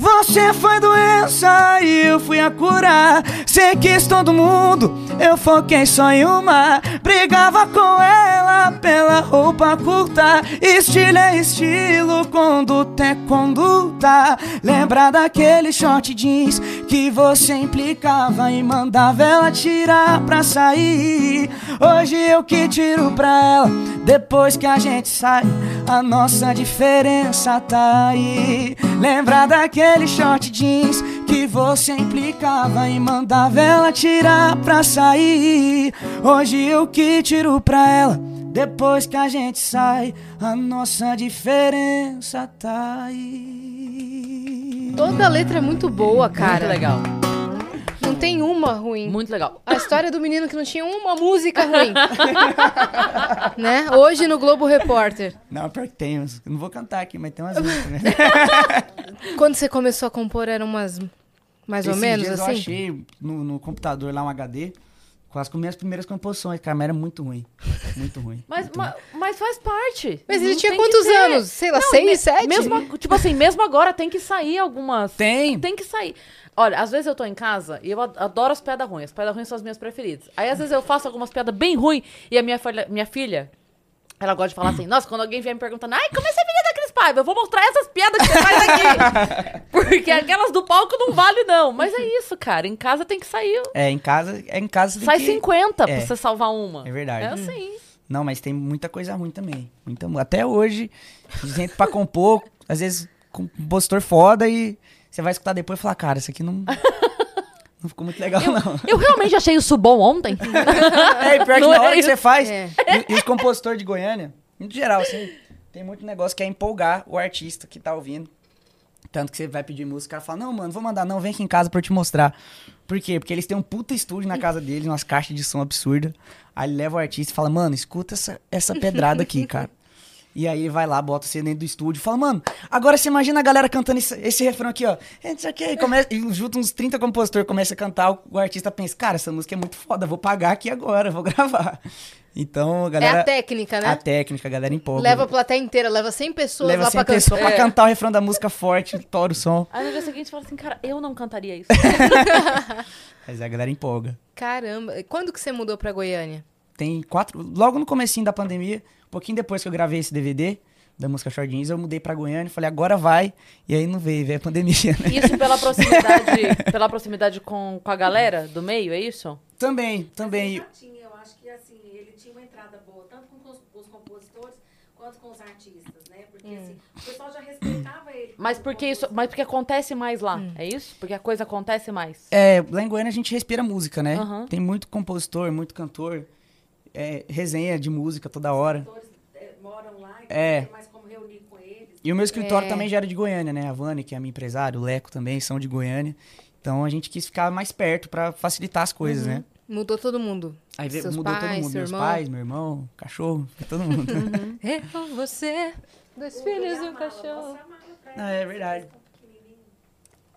Você foi doença e eu fui a curar. Você quis todo mundo, eu foquei só em uma. Brigava com ela pela roupa curta. Estilo é estilo, conduta é conduta. Lembra daquele short jeans que você implicava e mandava ela tirar pra sair. Hoje eu que tiro pra ela depois que a gente sai. A nossa diferença tá aí. Lembra daquele short jeans que você implicava e mandava ela tirar pra sair. Hoje eu que tiro pra ela depois que a gente sai. A nossa diferença tá aí. Toda a letra é muito boa, cara. Muito legal. Não tem uma ruim. Muito legal. A história do menino que não tinha uma música ruim. Né? Hoje no Globo Repórter. Não, pior que tem. Não vou cantar aqui, mas tem umas músicas, né? Quando você começou a compor, eram umas mais Esses ou menos dias assim? Eu achei no, no computador lá um H D com as minhas primeiras composições. Cara, mas era muito ruim. Muito ruim. Mas, muito ma, ruim. Mas faz parte. Mas ele não tinha quantos anos? Sei lá, não, seis, me, sete? Mesmo, tipo assim, mesmo agora tem que sair algumas... Tem. Tem que sair. Olha, às vezes eu tô em casa e eu adoro as piadas ruins. As piadas ruins são as minhas preferidas. Aí, às vezes, eu faço algumas piadas bem ruins e a minha filha, minha filha, ela gosta de falar assim, nossa, quando alguém vier me perguntando, ai, como é essa filha da Cris Paiva? Eu vou mostrar essas piadas que você faz aqui. Porque aquelas do palco não valem, não. Mas é isso, cara. Em casa tem que sair. É, em casa, é em casa tem Sai que... Sai cinquenta pra é. você salvar uma. É verdade. É assim. Não, mas tem muita coisa ruim também. Muita... Até hoje, gente pra compor, às vezes, compositor foda e... Você vai escutar depois e falar, cara, isso aqui não, não ficou muito legal, eu, não. Eu realmente achei isso bom ontem. É, e pior que não na hora é que isso? você faz, é. e, e os compositores de Goiânia, em geral, assim, tem muito negócio que é empolgar o artista que tá ouvindo. Tanto que você vai pedir música, o cara fala, não, mano, vou mandar não, vem aqui em casa pra eu te mostrar. Por quê? Porque eles têm um puta estúdio na casa deles, umas caixas de som absurda. Aí ele leva o artista e fala, mano, escuta essa, essa pedrada aqui, cara. E aí vai lá, bota você dentro do estúdio e fala, mano, agora você imagina a galera cantando esse, esse refrão aqui, ó. E começa, junta uns trinta compositores, começa a cantar, o artista pensa, cara, essa música é muito foda, vou pagar aqui agora, vou gravar. Então, a galera... É a técnica, né? A técnica, a galera empolga. Leva a plateia inteira, leva cem pessoas leva lá pra cantar. Leva cem pessoas é. pra cantar o refrão da música forte, tora o som. Aí no dia seguinte fala assim, cara, eu não cantaria isso. Mas a galera empolga. Caramba, quando que você mudou pra Goiânia? Tem quatro... Logo no comecinho da pandemia... Um pouquinho depois que eu gravei esse D V D da música Short Jeans, eu mudei pra Goiânia e falei, agora vai. E aí não veio, veio a pandemia, né? Isso pela proximidade, pela proximidade com, com a galera do meio, é isso? Também, também. Ele tinha, eu acho que assim, ele tinha uma entrada boa, tanto com os, os compositores quanto com os artistas, né? Porque hum. assim, o pessoal já respeitava ele. Mas porque, isso, mas porque acontece mais lá, hum. é isso? Porque a coisa acontece mais. É, lá em Goiânia a gente respira música, né? Uhum. Tem muito compositor, muito cantor. É, resenha de música toda hora. Os é, moram lá e é. não tem mais como reunir com eles. E o meu escritório é. também já era de Goiânia, né? A Vani, que é a minha empresária, o Leco também, são de Goiânia. Então a gente quis ficar mais perto pra facilitar as coisas, uhum. né? Mudou todo mundo. Aí Seus mudou pais, todo mundo. Meus irmão. pais, meu irmão, cachorro, todo mundo. Uhum. Eu, você, dois o filhos e um cachorro. Não, é verdade.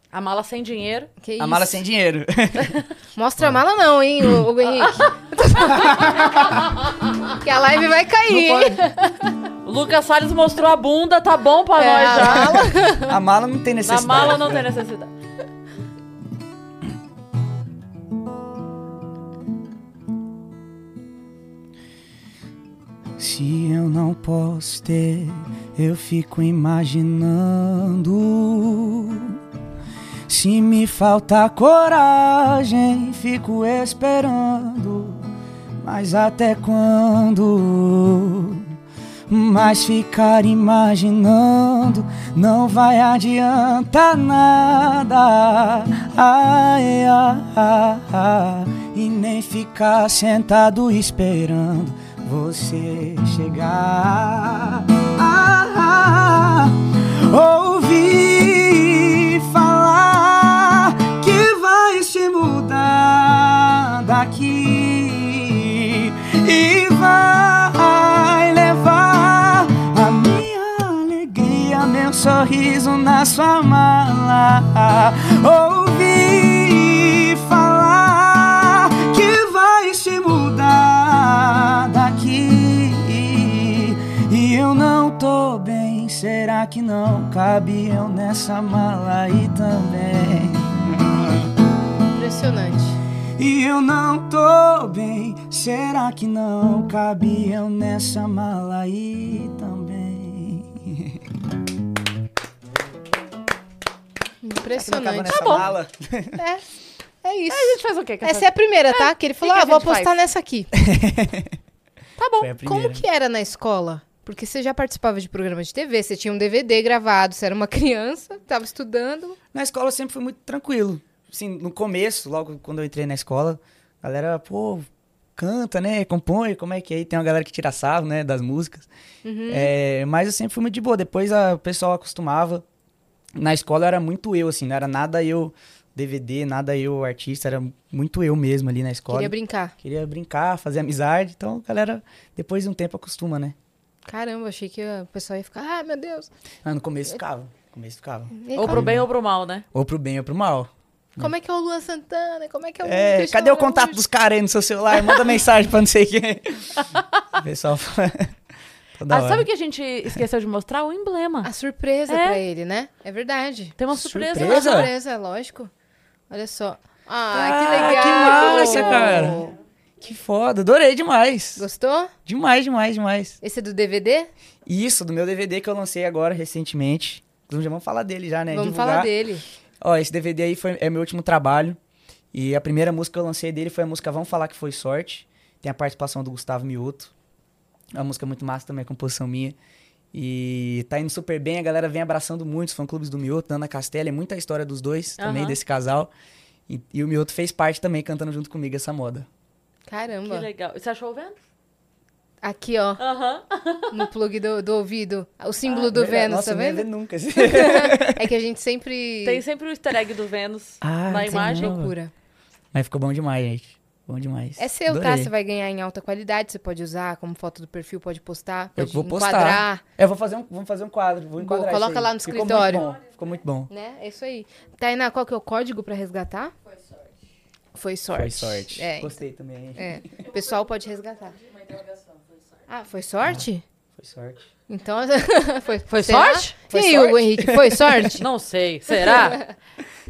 A mala sem dinheiro. Que isso? A mala sem dinheiro. Mostra a mala não, hein, Hugo Henrique. Que a live vai cair. O Lucas Salles mostrou a bunda, tá bom pra é, nós já. A mala... a mala não tem necessidade. A mala não tem necessidade. Se eu não posso ter, eu fico imaginando... Se me falta coragem, fico esperando. Mas até quando? Mas ficar imaginando não vai adiantar nada. Ai, ai, ai, ai. E nem ficar sentado esperando você chegar. Ah, ah, ah. Ouvir falar que vai se mudar daqui e vai levar a minha alegria, meu sorriso na sua mala. Ouvir falar que vai se mudar daqui e eu não tô bem. Será que não cabe eu nessa mala aí também? Impressionante. E eu não tô bem. Será que não cabe eu nessa mala aí também? Impressionante. Tá bom. Mala? É, é isso. Aí a gente faz o quê? Essa, essa é a primeira, é, tá? Que ele falou, que ah, que vou apostar faz? Nessa aqui. Tá bom. Como que era na escola? Porque você já participava de programa de T V, você tinha um D V D gravado, você era uma criança, estava estudando. Na escola eu sempre fui muito tranquilo. Assim, no começo, logo quando eu entrei na escola, a galera, pô, canta, né? Compõe, como é que é? Tem uma galera que tira sarro, né? Das músicas. Uhum. É, mas eu sempre fui muito de boa. Depois a, o pessoal acostumava. Na escola era muito eu, assim, não era nada eu D V D, nada eu artista, era muito eu mesmo ali na escola. Queria brincar. Queria brincar, fazer amizade. Então a galera, depois de um tempo, acostuma, né? Caramba, achei que o pessoal ia ficar, ah, meu Deus. Ah, no começo ficava, no começo ficava. Ou pro bem ou pro mal, né? Ou pro bem ou pro mal. Como é que é o Luan Santana? Como é que é o é, Cristiano cadê Araújo? O contato dos caras aí no seu celular? Manda mensagem pra não sei quem. O pessoal fala... Ah, sabe o que a gente esqueceu de mostrar? O emblema. A surpresa é. Pra ele, né? É verdade. Tem uma surpresa. Tem uma surpresa, lógico. Olha só. Ah, ah que legal. Que massa, cara. Que foda, adorei demais. Gostou? Demais, demais, demais. Esse é do D V D? Isso, do meu D V D que eu lancei agora, recentemente. Então já vamos falar dele já, né? Vamos divulgar. Falar dele. Ó, esse D V D aí foi, é meu último trabalho. E a primeira música que eu lancei dele foi a música Vamos Falar Que Foi Sorte. Tem a participação do Gustavo Mioto. É uma música muito massa também, é composição minha. E tá indo super bem, a galera vem abraçando muito, os fã-clubes do Mioto, da Ana Castela. É muita história dos dois, uhum. Também, desse casal. E, e o Mioto fez parte também, cantando junto comigo essa moda. Caramba. Que legal. Você achou o Vênus? Aqui, ó. Uhum. No plug do, do ouvido. O símbolo ah, do Vênus, nossa, tá vendo? Não nunca. É que a gente sempre... Tem sempre o easter egg do Vênus ah, na imagem. Loucura. Mas ficou bom demais, gente. Bom demais. É seu, adorei. Tá? Você vai ganhar em alta qualidade. Você pode usar como foto do perfil, pode postar, pode eu vou enquadrar. Postar. Eu vou fazer um, vamos fazer um quadro, vou enquadrar. Boa, coloca lá no ficou escritório. Muito bom. Ficou muito bom. Né? É isso aí. Tainá, qual que é o código pra resgatar? Foi só. Foi sorte. Foi sorte. É, gostei então, também. É. O pessoal pode resgatar. Ah, foi sorte? Ah, foi sorte. Então, foi, foi sorte? Foi e aí, sorte? Hugo Henrique, foi sorte? Não sei. Será?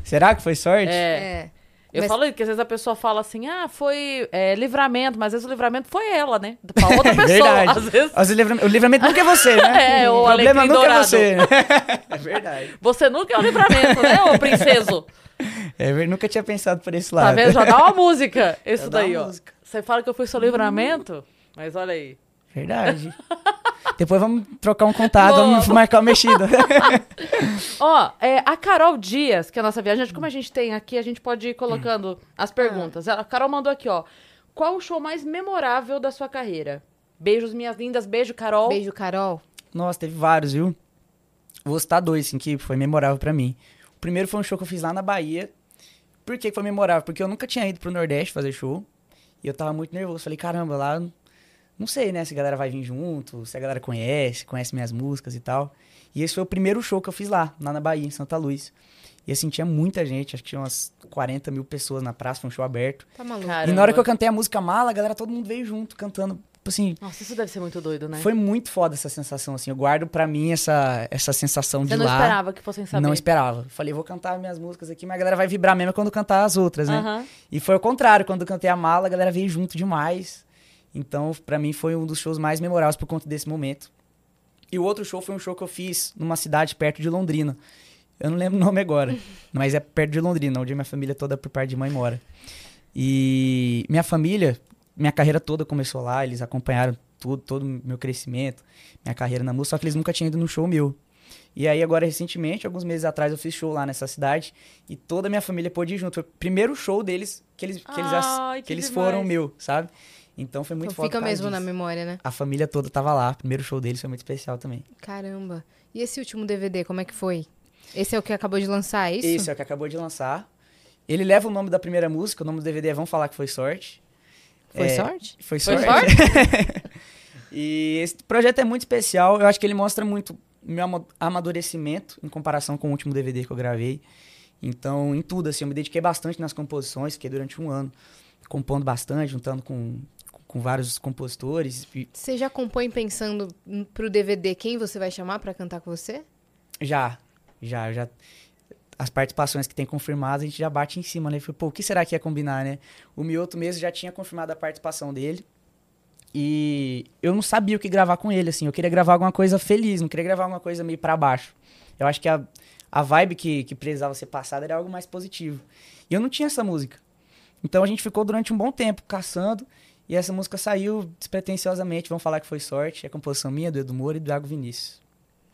Será que foi sorte? É. É. Eu mas... falo que às vezes a pessoa fala assim, ah, foi é, livramento, mas às vezes o livramento foi ela, né? Pra outra pessoa. Verdade. Às vezes... Às vezes, o livramento nunca é você, né? É, o, o problema nunca dourado. É você. É verdade. Você nunca é o livramento, né, ô princeso? É, eu nunca tinha pensado por esse lado. Tá vendo? Já dá uma música. Isso já daí, ó. Música. Você fala que eu fui seu livramento, mas olha aí. Verdade. Depois vamos trocar um contato, boa. Vamos marcar uma mexida. Ó, é, a Carol Dias, que é a nossa viajante, como a gente tem aqui, a gente pode ir colocando as perguntas. A Carol mandou aqui, ó. Qual o show mais memorável da sua carreira? Beijos, minhas lindas. Beijo, Carol. Beijo, Carol. Nossa, teve vários, viu? Vou citar dois, assim, que foi memorável pra mim. O primeiro foi um show que eu fiz lá na Bahia. Por que foi memorável? Porque eu nunca tinha ido pro Nordeste fazer show. E eu tava muito nervoso. Falei, caramba, lá... Não sei, né, se a galera vai vir junto, se a galera conhece, conhece minhas músicas e tal. E esse foi o primeiro show que eu fiz lá, lá na Bahia, em Santa Luz. E assim, tinha muita gente, acho que tinha umas quarenta mil pessoas na praça, foi um show aberto. Tá maluco. Caramba. E na hora que eu cantei a música Mala, a galera, todo mundo veio junto, cantando, assim... Nossa, isso deve ser muito doido, né? Foi muito foda essa sensação, assim, eu guardo pra mim essa, essa sensação você de lá. Você não esperava que fossem saber? Não esperava. Falei, vou cantar minhas músicas aqui, mas a galera vai vibrar mesmo quando cantar as outras, né? Uhum. E foi o contrário, quando eu cantei a Mala, a galera veio junto demais... Então, pra mim, foi um dos shows mais memoráveis por conta desse momento. E o outro show foi um show que eu fiz numa cidade perto de Londrina. Eu não lembro o nome agora, mas é perto de Londrina, onde minha família toda por parte de mãe mora. E minha família, minha carreira toda começou lá, eles acompanharam tudo, todo o meu crescimento, minha carreira na música, só que eles nunca tinham ido num show meu. E aí agora recentemente, alguns meses atrás, eu fiz show lá nessa cidade e toda a minha família pôde ir junto. Foi o primeiro show deles que eles, que eles, Ai, que que eles foram meu, sabe? Então foi muito então, foda. Fica mesmo disso. Na memória, né? A família toda tava lá, o primeiro show deles foi muito especial também. Caramba. E esse último D V D, como é que foi? Esse é o que acabou de lançar, é isso? Esse é o que acabou de lançar. Ele leva o nome da primeira música, o nome do D V D é Vão Falar Que Foi Sorte. Foi é, sorte? Foi sorte. Foi sorte? E esse projeto é muito especial, eu acho que ele mostra muito meu amadurecimento em comparação com o último D V D que eu gravei. Então, em tudo, assim, eu me dediquei bastante nas composições, fiquei durante um ano compondo bastante, juntando com... com vários compositores. Você já compõe pensando pro D V D quem você vai chamar pra cantar com você? Já, já, já. As participações que tem confirmadas, a gente já bate em cima, né? Pô, o que será que ia combinar, né? O Mioto mesmo já tinha confirmado a participação dele e eu não sabia o que gravar com ele, assim. Eu queria gravar alguma coisa feliz, não queria gravar alguma coisa meio pra baixo. Eu acho que a, a vibe que, que precisava ser passada era algo mais positivo. E eu não tinha essa música. Então a gente ficou durante um bom tempo caçando. E essa música saiu despretensiosamente, Vão Falar Que Foi Sorte. É composição minha, do Edu Moura e do Iago Vinícius.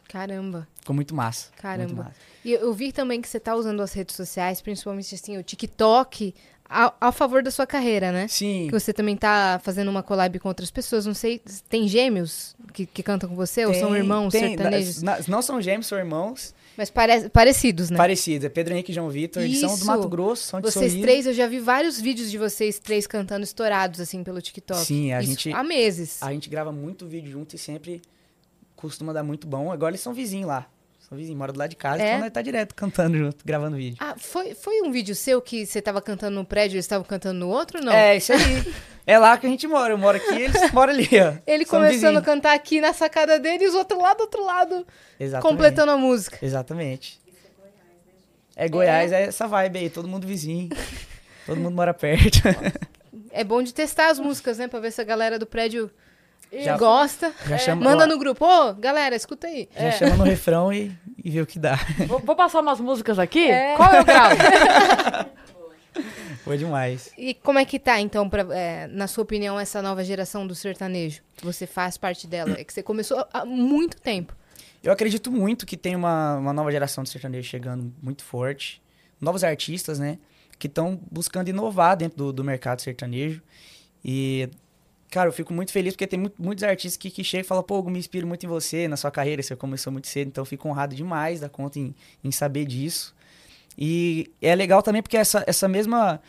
Caramba. Ficou muito massa. Caramba. Muito massa. E eu vi também que você tá usando as redes sociais, principalmente assim, o TikTok, a, a favor da sua carreira, né? Sim. Que você também tá fazendo uma collab com outras pessoas. Não sei, tem gêmeos que, que cantam com você? Tem, ou são irmãos tem, sertanejos? Na, não são gêmeos, são irmãos. Mas pare, parecidos, né? Parecidos. É Pedro Henrique e João Vitor. Eles são do Mato Grosso, são de Sorriso. Vocês três, eu já vi vários vídeos de vocês três cantando estourados, assim, pelo TikTok. Sim, a Isso, gente... há meses. A gente grava muito vídeo junto e sempre costuma dar muito bom. Agora eles são vizinhos lá. São vizinhos, moram do lado de casa, é? Então nós tá direto cantando junto, gravando vídeo. Ah, foi, foi um vídeo seu que você tava cantando num prédio e eles estavam cantando no outro ou não? É, isso aí. É lá que a gente mora. Eu moro aqui e eles moram ali, ó. Ele São começando vizinho. A cantar aqui na sacada dele e os outros lá do outro lado. Exatamente. Completando a música. Exatamente. Isso é Goiás, né, gente? É Goiás, é, é essa vibe aí. Todo mundo vizinho. Todo mundo mora perto. É bom de testar as músicas, né? Pra ver se a galera do prédio já, gosta. Já é. chama, Manda ó, no grupo. Ô, galera, escuta aí. Já é. chama no refrão e, e vê o que dá. Vou, vou passar umas músicas aqui. É. Qual é o grau? Foi demais. E como é que tá, então, pra, é, na sua opinião, essa nova geração do sertanejo? Que você faz parte dela, é que você começou há muito tempo. Eu acredito muito que tem uma, uma nova geração do sertanejo chegando muito forte. Novos artistas, né? Que estão buscando inovar dentro do, do mercado sertanejo. E, cara, eu fico muito feliz porque tem muito, muitos artistas que, que chegam e falam, pô, eu me inspiro muito em você, na sua carreira, você começou muito cedo, então eu fico honrado demais da conta em, em saber disso. E é legal também porque essa, essa, mesma,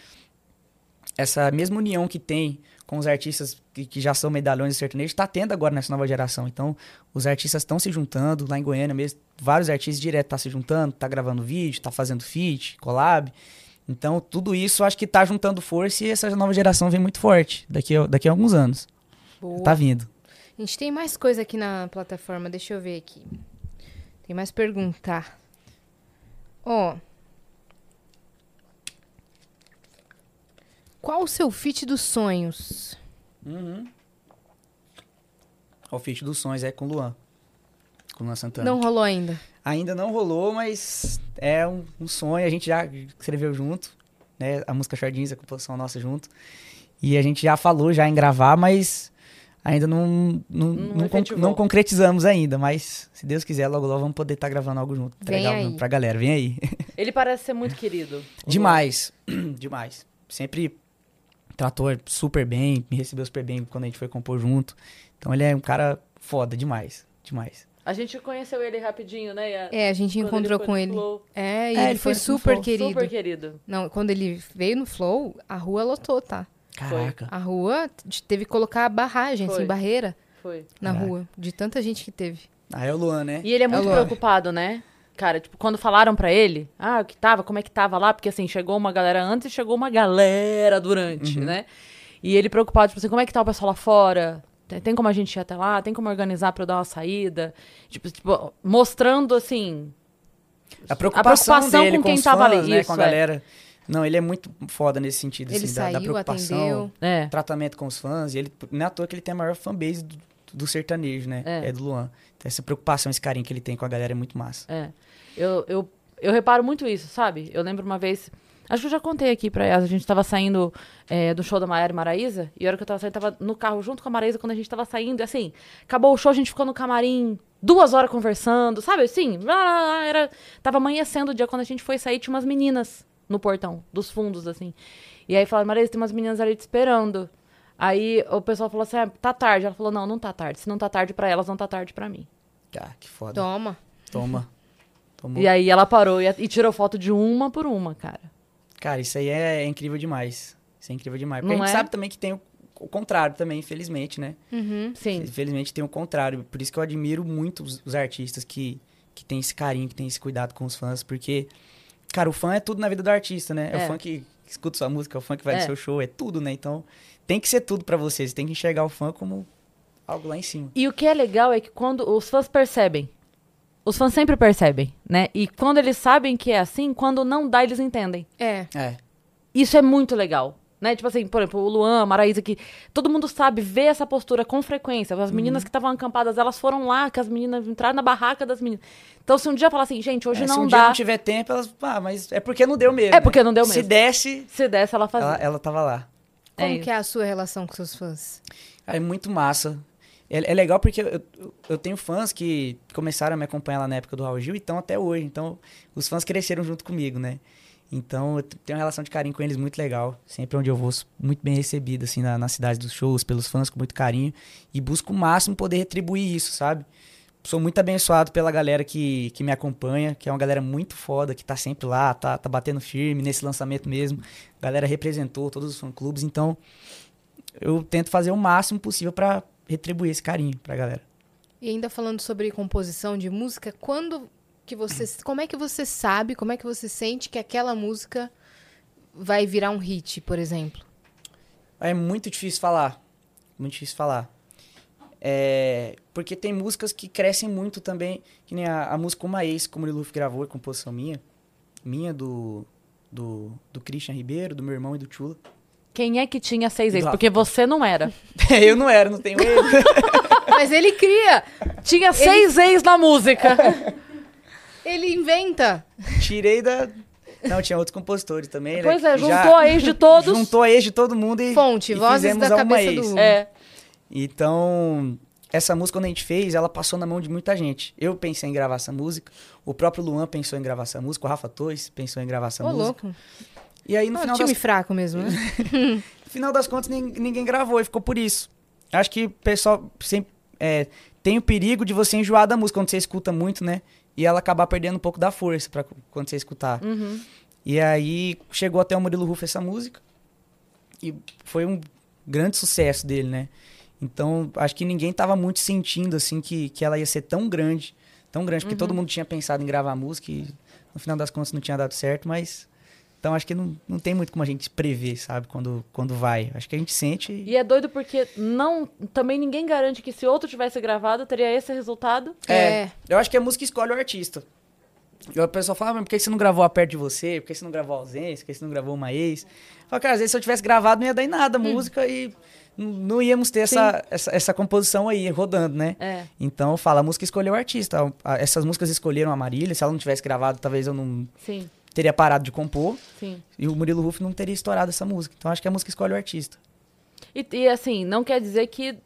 essa mesma união que tem com os artistas que, que já são medalhões do sertanejo, está tendo agora nessa nova geração. Então, os artistas estão se juntando, lá em Goiânia mesmo, vários artistas direto estão tá se juntando, tá gravando vídeo, tá fazendo feat, collab. Então, tudo isso acho que tá juntando força e essa nova geração vem muito forte daqui a, daqui a alguns anos. Boa. Tá vindo. A gente tem mais coisa aqui na plataforma, deixa eu ver aqui. Tem mais pergunta. Ó... Oh. Qual o seu feat dos sonhos? Uhum. O feat dos sonhos é com o Luan. Com o Luan Santana. Não rolou ainda? Ainda não rolou, mas é um, um sonho. A gente já escreveu junto, né? A música Short Jeans, a composição nossa junto. E a gente já falou já em gravar, mas ainda não, não, não, não, con- não concretizamos ainda. Mas se Deus quiser, logo logo vamos poder estar tá gravando algo junto. Entregar algo pra galera. Vem aí. Ele parece ser muito querido. Demais. Demais. Sempre... Tratou super bem, me recebeu super bem quando a gente foi compor junto. Então ele é um cara foda demais, demais. A gente conheceu ele rapidinho, né? A, é, a gente encontrou ele com ele. É, e é, ele, ele foi, foi super querido. Super querido. Não, quando ele veio no Flow, a rua lotou, tá? Caraca. A rua teve que colocar barragem, foi. assim, barreira foi. na Caraca. rua, de tanta gente que teve. Ah, é o Luan, né? E ele é muito é preocupado, né? Cara, tipo, quando falaram pra ele, ah, o que tava, como é que tava lá, porque assim, chegou uma galera antes e chegou uma galera durante, uhum. né? E ele preocupado, tipo assim, como é que tá o pessoal lá fora? Tem, tem como a gente ir até lá? Tem como organizar pra eu dar uma saída? Tipo, tipo mostrando, assim, a preocupação, a preocupação dele, com quem com os tava fãs, ali, né? Isso, com a galera. É. Não, ele é muito foda nesse sentido, ele assim, saiu, da, da preocupação, é. tratamento com os fãs. E ele, não é à toa que ele tem a maior fanbase do, do sertanejo, né? É, é do Luan. Essa preocupação, esse carinho que ele tem com a galera é muito massa. É. Eu, eu, eu reparo muito isso, sabe? Eu lembro uma vez... Acho que eu já contei aqui pra Yas. A gente tava saindo é, do show da Maiara e Maraísa. E a hora que eu tava saindo, tava no carro junto com a Maraísa quando a gente tava saindo. E assim, acabou o show, a gente ficou no camarim duas horas conversando, sabe? Assim, era... tava amanhecendo o dia. Quando a gente foi sair, tinha umas meninas no portão, dos fundos, assim. E aí falaram, Maraísa, tem umas meninas ali te esperando. Aí o pessoal falou assim, ah, tá tarde. Ela falou, não, não tá tarde. Se não tá tarde pra elas, não tá tarde pra mim. Ah, que foda. Toma. Toma. Tomou. E aí ela parou e, e tirou foto de uma por uma, cara. Cara, isso aí é, é incrível demais. Isso é incrível demais. Porque não a gente é? sabe também que tem o, o contrário também, infelizmente, né? Uhum, sim. Infelizmente tem o contrário. Por isso que eu admiro muito os, os artistas que, que tem esse carinho, que tem esse cuidado com os fãs. Porque, cara, o fã é tudo na vida do artista, né? É, é o fã que escuta sua música, é o fã que vai é. no seu show, é tudo, né? Então, tem que ser tudo pra você. Você tem que enxergar o fã como algo lá em cima. E o que é legal é que quando os fãs percebem, os fãs sempre percebem, né? E quando eles sabem que é assim, quando não dá, eles entendem. É. é. Isso é muito legal, né? Tipo assim, por exemplo, o Luan, a Maraísa, que todo mundo sabe, vê essa postura com frequência. As meninas uhum. que estavam acampadas, elas foram lá, que as meninas entraram na barraca das meninas. Então, se um dia falar assim, gente, hoje é, não dá... Se um dá... dia não tiver tempo, elas... Ah, mas é porque não deu mesmo. É porque não deu mesmo. Se desse... Se desse, ela fazia. Ela, ela tava lá. Como é que é a sua relação com seus fãs? É muito massa. É, é legal porque eu, eu tenho fãs que começaram a me acompanhar lá na época do Raul Gil e estão até hoje. Então, os fãs cresceram junto comigo, né? Então, eu tenho uma relação de carinho com eles muito legal. Sempre onde eu vou, muito bem recebido, assim, na, na cidade dos shows, pelos fãs, com muito carinho. E busco o máximo poder retribuir isso, sabe? Sou muito abençoado pela galera que, que me acompanha, que é uma galera muito foda, que tá sempre lá, tá, tá batendo firme nesse lançamento mesmo. A galera representou todos os fã-clubes. Então, eu tento fazer o máximo possível pra... retribuir esse carinho pra galera. E ainda falando sobre composição de música, quando que você, como é que você sabe, como é que você sente que aquela música vai virar um hit, por exemplo? É muito difícil falar. Muito difícil falar. É, porque tem músicas que crescem muito também, que nem a, a música Uma Ex, que o Murilo Huff gravou, é composição minha, minha do, do, do Cristiano Ribeiro, do meu irmão e do Tchula. Quem é que tinha seis ex? Porque você não era. Eu não era, não tenho ex. Mas ele cria. Tinha ele... seis ex na música. Ele inventa. Tirei da... Não, tinha outros compositores também. Pois né? é, juntou Já... a ex de todos. Juntou a ex de todo mundo e Fonte, e vozes da cabeça do Hugo. É. Então, essa música, quando a gente fez, ela passou na mão de muita gente. Eu pensei em gravar essa música. O próprio Luan pensou em gravar essa música. O Rafa Torres pensou em gravar essa Ô, música. Louco. E aí, no oh, final time das... fraco mesmo, né? No final das contas, ninguém, ninguém gravou e ficou por isso. Acho que o pessoal sempre, é, tem o perigo de você enjoar da música quando você escuta muito, né? E ela acabar perdendo um pouco da força pra quando você escutar. Uhum. E aí, chegou até o Murilo Huff essa música e foi um grande sucesso dele, né? Então, acho que ninguém tava muito sentindo, assim, que, que ela ia ser tão grande, tão grande, porque uhum. todo mundo tinha pensado em gravar a música e no final das contas não tinha dado certo, mas... Então, acho que não, não tem muito como a gente prever, sabe? Quando, quando vai. Acho que a gente sente... E... e é doido porque não, também ninguém garante que se outro tivesse gravado, teria esse resultado. É. é. Eu acho que a música escolhe o artista. E o pessoal fala, ah, mas por que você não gravou A Perto de Você? Por que você não gravou Ausência? Por que você não gravou Uma Ex? Fala, cara, às vezes se eu tivesse gravado, não ia dar em nada a hum. música e não íamos ter essa, essa, essa composição aí rodando, né? É. Então, fala, a música escolheu o artista. Essas músicas escolheram a Marília. Se ela não tivesse gravado, talvez eu não... Sim. teria parado de compor, Sim. e o Murilo Huff não teria estourado essa música. Então, acho que a música escolhe o artista. E, e assim, não quer dizer que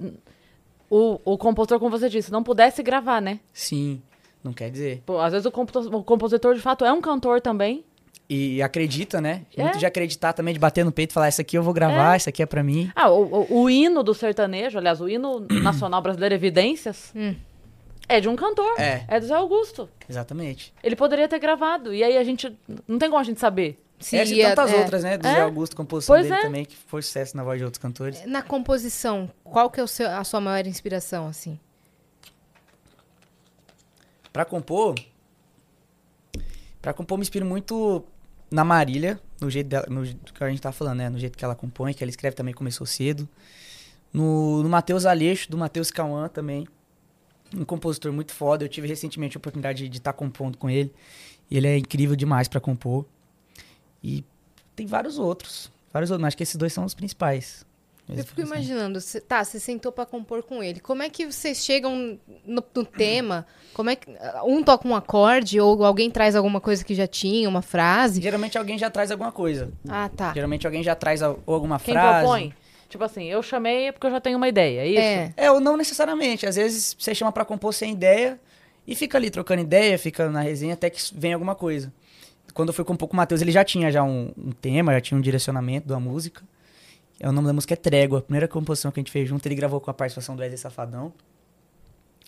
o, o compositor, como você disse, não pudesse gravar, né? Sim, não quer dizer. Pô, às vezes o compositor, o compositor, de fato, é um cantor também. E acredita, né? É. Muito de acreditar também, de bater no peito e falar, isso aqui eu vou gravar, isso é. aqui é pra mim. Ah, o, o, o hino do sertanejo, aliás, o hino nacional brasileiro, Evidências... Hum. É de um cantor, é. é do Zé Augusto. Exatamente. Ele poderia ter gravado, e aí a gente... Não tem como a gente saber. Se é, e tantas é, outras, né? Do é. Zé Augusto, composição pois dele é. também, que foi sucesso na voz de outros cantores. Na composição, qual que é o seu, a sua maior inspiração, assim? Pra compor... Pra compor, me inspiro muito na Marília, no jeito dela, no, do que a gente tá falando, né? No jeito que ela compõe, que ela escreve, também começou cedo. No, no Matheus Aleixo, do Matheus Kauan também. Um compositor muito foda. Eu tive recentemente a oportunidade de estar tá compondo com ele. Ele é incrível demais pra compor. E tem vários outros. Vários outros. Mas acho que esses dois são os principais. Eu fico imaginando, cê, tá, você sentou pra compor com ele. Como é que vocês chegam no, no tema? Como é que um toca um acorde ou alguém traz alguma coisa que já tinha, uma frase? Geralmente alguém já traz alguma coisa. Ah, tá. Geralmente alguém já traz a, alguma Quem frase. Propõe? Tipo assim, eu chamei porque eu já tenho uma ideia, é isso? É, é ou não necessariamente. Às vezes você chama pra compor sem ideia e fica ali trocando ideia, fica na resenha até que vem alguma coisa. Quando eu fui compor com o Matheus, ele já tinha já um, um tema, já tinha um direcionamento da música. O nome da música é Trégua. A primeira composição que a gente fez junto, ele gravou com a participação do Wesley Safadão.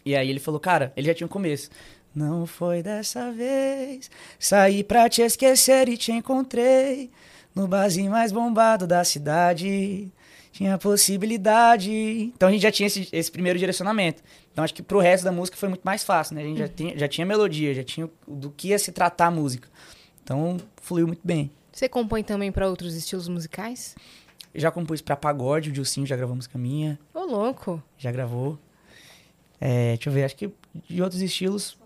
E aí ele falou, cara, ele já tinha um começo. Não foi dessa vez, saí pra te esquecer e te encontrei no barzinho mais bombado da cidade. Tinha possibilidade. Então a gente já tinha esse, esse primeiro direcionamento. Então acho que pro resto da música foi muito mais fácil, né? A gente já tinha, já tinha melodia, já tinha do que ia se tratar a música. Então fluiu muito bem. Você compõe também pra outros estilos musicais? Já compus pra pagode, o Dilcinho já gravou música minha. Ô, louco! Já gravou. É, deixa eu ver, acho que de outros estilos,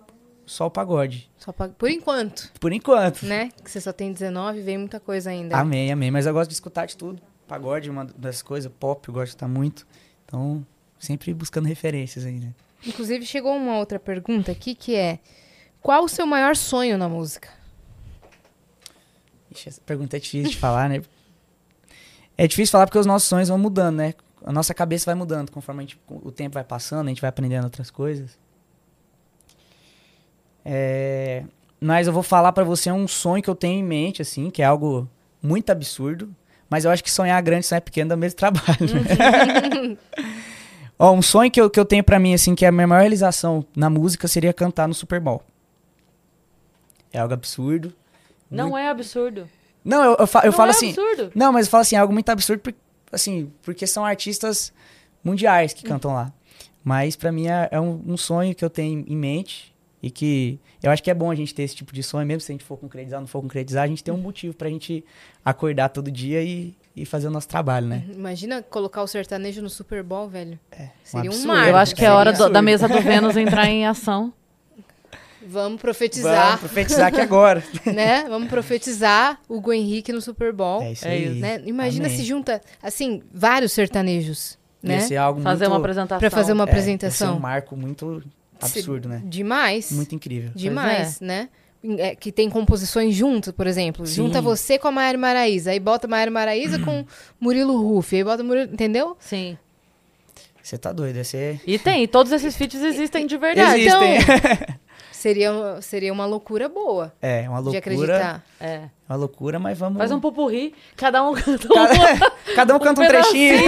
só o pagode. Só pa... Por enquanto. Por enquanto. Né? Que você só tem dezenove, vem muita coisa ainda. Amém, amém. Mas eu gosto de escutar de tudo. Pagode, uma das coisas, pop, eu gosto de escutar muito. Então, sempre buscando referências aí, né? Inclusive, chegou uma outra pergunta aqui, que é... Qual o seu maior sonho na música? Ixi, essa pergunta é difícil de falar, né? É difícil falar porque os nossos sonhos vão mudando, né? A nossa cabeça vai mudando conforme a gente, o tempo vai passando, a gente vai aprendendo outras coisas. É... Mas eu vou falar pra você um sonho que eu tenho em mente, assim, que é algo muito absurdo, mas eu acho que sonhar grande e sonhar pequeno dá o mesmo trabalho. Né? Ó, um sonho que eu, que eu tenho pra mim, assim, que é a minha maior realização na música seria cantar no Super Bowl. É algo absurdo. Não muito... é absurdo. Não, eu, eu, fa- não eu falo é assim... Absurdo. Não, mas eu falo assim, é algo muito absurdo, por, assim, porque são artistas mundiais que cantam hum. lá. Mas pra mim é, é um, um sonho que eu tenho em mente e que eu acho que é bom a gente ter esse tipo de sonho, mesmo se a gente for concretizar ou não for concretizar, a gente tem um motivo pra gente acordar todo dia e, e fazer o nosso trabalho, né? Imagina colocar o sertanejo no Super Bowl, velho. É, um seria absurdo, um marco. Eu acho que é hora do, da mesa do Vênus entrar em ação. Vamos profetizar. Vamos profetizar aqui agora. Né? Vamos profetizar o Hugo Henrique no Super Bowl. É isso aí. Né? Imagina Amém. Se junta, assim, vários sertanejos. Né? Esse é algo fazer muito... uma apresentação. Pra fazer uma é, apresentação. Esse é um marco muito absurdo, né? Demais. Muito incrível. Demais, é. Né? É, que tem composições junto, por exemplo. Sim. Junta você com a Maiara e Maraísa. Aí bota Maiara e Maraísa com Murilo Huff. Aí bota Murilo... Entendeu? Sim. Você tá doido. Você... E tem. Todos esses feats existem de verdade. Existem. Então... Seria, seria uma loucura boa. É, uma loucura. De acreditar. É. Uma loucura, mas vamos... Faz um popurri, cada um canta um... Cada, cada um canta um, um trechinho.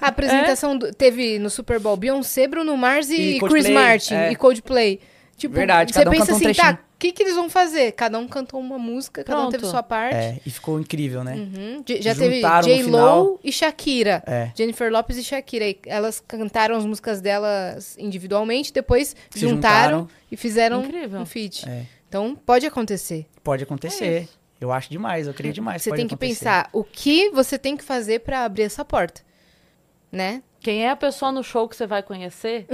A apresentação é. do, teve no Super Bowl Beyoncé, Bruno Mars e, e Chris Martin é. e Coldplay. Tipo, verdade, cada um pensa canta assim, um trechinho. Tá, o que, que eles vão fazer? Cada um cantou uma música, cada Pronto. um teve sua parte. É, e ficou incrível, né? Uhum. Já Juntaram teve J-Lo e Shakira. É. Jennifer Lopez e Shakira. E elas cantaram as músicas delas individualmente, depois se juntaram, juntaram e fizeram incrível. um feat. É. Então, pode acontecer. Pode acontecer. É eu acho demais, eu creio demais. Você pode tem que acontecer. Pensar o que você tem que fazer pra abrir essa porta, né? Quem é a pessoa no show que você vai conhecer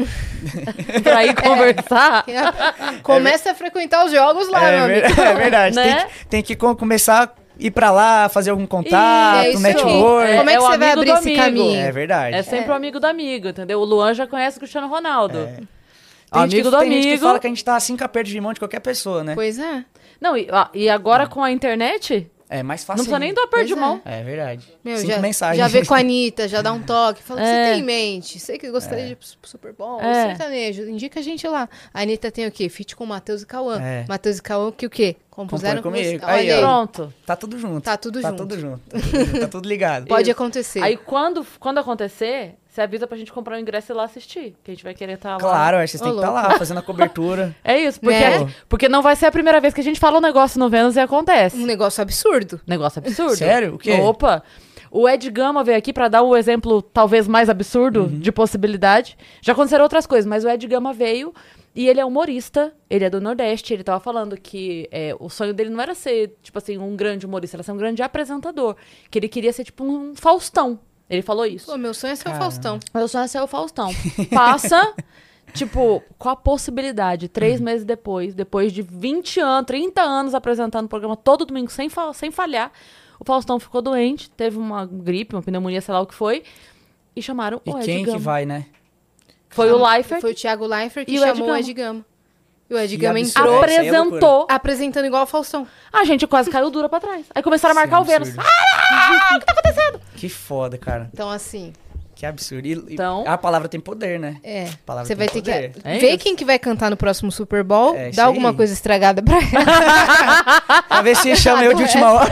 pra ir conversar? É, é, começa é, a frequentar os jogos lá, é, meu amigo. É verdade. Né? Tem que, tem que com, começar a ir pra lá, fazer algum contato, isso, network. É, Como é, é que você vai abrir esse caminho? É verdade. É sempre o é. um amigo do amigo, entendeu? O Luan já conhece o Cristiano Ronaldo. É. Amigo que, do tem amigo. Tem gente que fala que a gente tá assim com a perda de mão de qualquer pessoa, né? Pois é. Não, e, ó, e agora é. com a internet... É mais fácil. Não precisa nem dar perto de mão. É, é verdade. Meu, Cinco já, mensagens. Já vê com a Anitta, já dá um toque. Fala o é. que você tem em mente. Sei que gostaria é. de Super Bowl, é. sertanejo. Indica a gente lá. A Anitta tem o quê? Feat com Matheus e Kauan. É. Matheus e Kauan que o quê? Compuseram comigo. Com... Aí, aí, pronto. Tá tudo junto. Tá tudo tá junto. Tudo junto. Tá tudo junto. Tá tudo ligado. Pode Isso. acontecer. Aí quando, quando acontecer... Você avisa pra gente comprar o ingresso e ir lá assistir, que a gente vai querer estar tá lá. Claro, vocês têm que estar tá lá, fazendo a cobertura. É isso, porque, né? porque não vai ser a primeira vez que a gente fala um negócio no Vênus e acontece. Um negócio absurdo. Negócio absurdo. Sério? O quê? Opa! O Ed Gama veio aqui pra dar o exemplo talvez mais absurdo uhum. de possibilidade. Já aconteceram outras coisas, mas o Ed Gama veio e ele é humorista, ele é do Nordeste, ele tava falando que é, o sonho dele não era ser, tipo assim, um grande humorista, era ser um grande apresentador, que ele queria ser tipo um Faustão. Ele falou isso. Pô, meu sonho é ser Caramba. o Faustão. Meu sonho é ser o Faustão. Passa, tipo, com a possibilidade, três uhum. meses depois, depois de vinte anos, trinta anos apresentando o programa todo domingo sem, fa- sem falhar, o Faustão ficou doente, teve uma gripe, uma pneumonia, sei lá o que foi, e chamaram e o Ed Gama. E quem que vai, né? Foi Chama, o Leifert. Foi o Thiago Leifert que chamou o Ed Gama. E o Ed Gama entrou. Apresentou. Apresentando igual o Faustão. A gente quase caiu dura pra trás. Aí começaram a marcar o Vênus. Ah, o que tá acontecendo? Que foda, cara. Então, assim... Que absurdo. E, então, a palavra tem poder, né? É. Você vai ter poder. que é ver quem que vai cantar no próximo Super Bowl, é, dar alguma aí. coisa estragada pra ela. Pra ver se chama eu de última hora.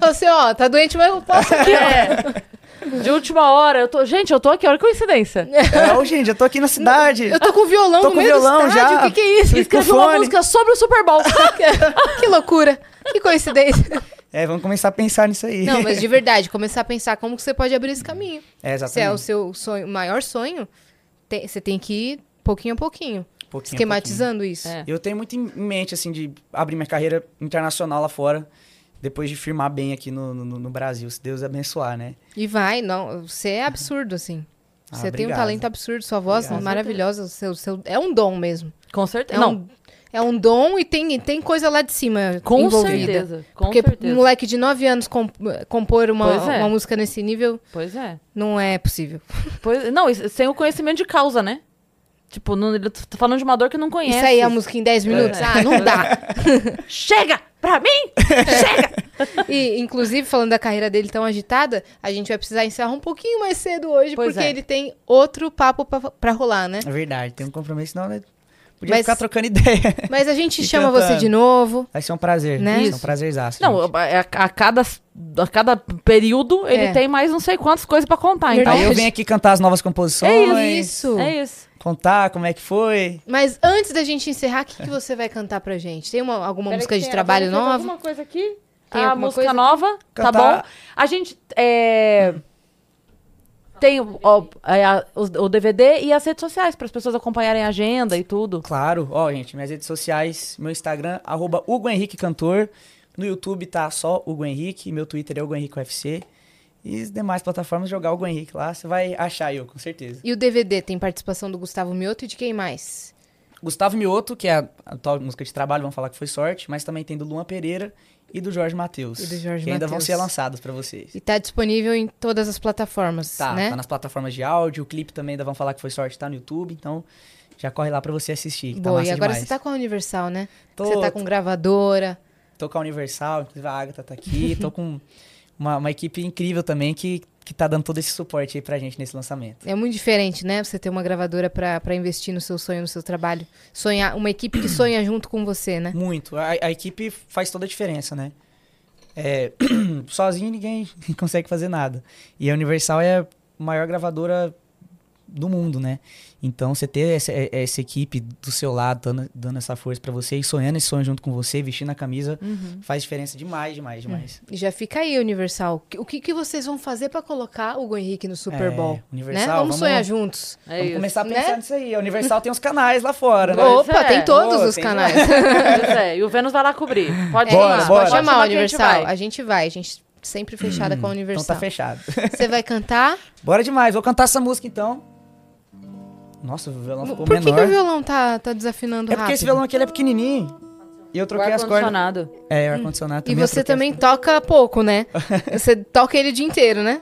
Você, ó, tá doente, mas eu posso aqui, ó. De última hora, eu tô... Gente, eu tô aqui, olha que coincidência. É, ó, gente, eu tô aqui na cidade. Eu tô com violão tô no com meio violão do estádio, já. O que que é isso? Escrevi uma música sobre o Super Bowl. Que loucura, que coincidência. É, vamos começar a pensar nisso aí. Não, mas de verdade, começar a pensar como que você pode abrir esse caminho. É, exatamente. Se é o seu sonho, maior sonho, te, você tem que ir pouquinho a pouquinho. pouquinho esquematizando pouquinho. isso. É. Eu tenho muito em mente, assim, de abrir minha carreira internacional lá fora, depois de firmar bem aqui no, no, no Brasil, se Deus abençoar, né? E vai, não, você é absurdo, assim. Ah, você obrigado. tem um talento absurdo, sua voz obrigado, maravilhosa, seu, seu, é um dom mesmo. Com certeza. É um, É um dom e tem, tem coisa lá de cima com envolvida. Certeza, com Porque certeza. Porque um moleque de nove anos comp compor uma, é. uma música nesse nível... Pois é. Não é possível. Pois, não, sem o conhecimento de causa, né? Tipo, não, ele tá falando de uma dor que não conhece. Isso aí é a música em dez minutos? É. Ah, não dá. Chega! Pra mim! Chega! E, inclusive, falando da carreira dele tão agitada, a gente vai precisar encerrar um pouquinho mais cedo hoje, pois porque é. ele tem outro papo pra, pra rolar, né? É verdade, tem um compromisso não, né? Podia mas, ficar trocando ideia. Mas a gente chama cantando. você de novo. Vai ser um prazer, né? Isso. É um prazerzaço. Não, a, a, cada, a cada período ele é. tem mais não sei quantas coisas pra contar. Então. Aí eu venho aqui cantar as novas composições. É isso. É isso. Contar como é que foi. Mas antes da gente encerrar, o que, que você vai cantar pra gente? Tem uma, alguma Pera música de tem, trabalho nova? Tem alguma coisa aqui? Tem a música coisa? nova? Cantar... Tá bom. A gente... É... Hum. Tem o, o, a, o, o D V D e as redes sociais, para as pessoas acompanharem a agenda e tudo. Claro. Ó, gente, minhas redes sociais, meu Instagram, arroba Hugo Henrique Cantor. No YouTube tá só Hugo Henrique, meu Twitter é Hugo Henrique U F C. E as demais plataformas, jogar Hugo Henrique lá, você vai achar eu, com certeza. E o D V D tem participação do Gustavo Mioto e de quem mais? Gustavo Mioto, que é a atual música de trabalho, vamos falar que foi sorte, mas também tem do Luan Pereira e do Jorge Mateus, e do Jorge que Mateus. ainda vão ser lançados pra vocês. E tá disponível em todas as plataformas, tá, né? Tá nas plataformas de áudio, o clipe também ainda vão falar que foi sorte, tá no YouTube, então já corre lá pra você assistir, que Boa, tá massa e agora demais. Você tá com a Universal, né? Tô, você tá com gravadora. Tô com a Universal, inclusive a Agatha tá aqui, tô com uma, uma equipe incrível também que... que tá dando todo esse suporte aí pra gente nesse lançamento. É muito diferente, né? Você ter uma gravadora pra, pra investir no seu sonho, no seu trabalho. Sonhar, uma equipe que sonha junto com você, né? Muito. A, a equipe faz toda a diferença, né? É, sozinho ninguém consegue fazer nada. E a Universal é a maior gravadora do mundo, né? Então, você ter essa, essa equipe do seu lado, dando, dando essa força pra você e sonhando esse sonho junto com você, vestindo a camisa, uhum. faz diferença demais, demais, demais. E já fica aí, Universal. O que, que vocês vão fazer pra colocar o Hugo Henrique no Super Bowl? É, Universal, né? vamos, vamos sonhar juntos. É vamos isso. começar a pensar né? nisso aí. A Universal tem uns canais lá fora, né? Opa, é. tem todos oh, os tem canais. é. E o Vênus vai lá cobrir. Pode, é bora, chamar. Bora. Pode chamar a Universal. A gente vai, a gente... Sempre fechada hum, com a Universal. Então tá fechado. Você vai cantar? Bora demais, vou cantar essa música então. Nossa, o violão ficou menor. Por que, que o violão tá, tá desafinando é rápido? É porque esse violão aqui ele é pequenininho. E eu troquei as cordas. É, o ar-condicionado também. E você também as... toca pouco, né? Você toca ele o dia inteiro, né?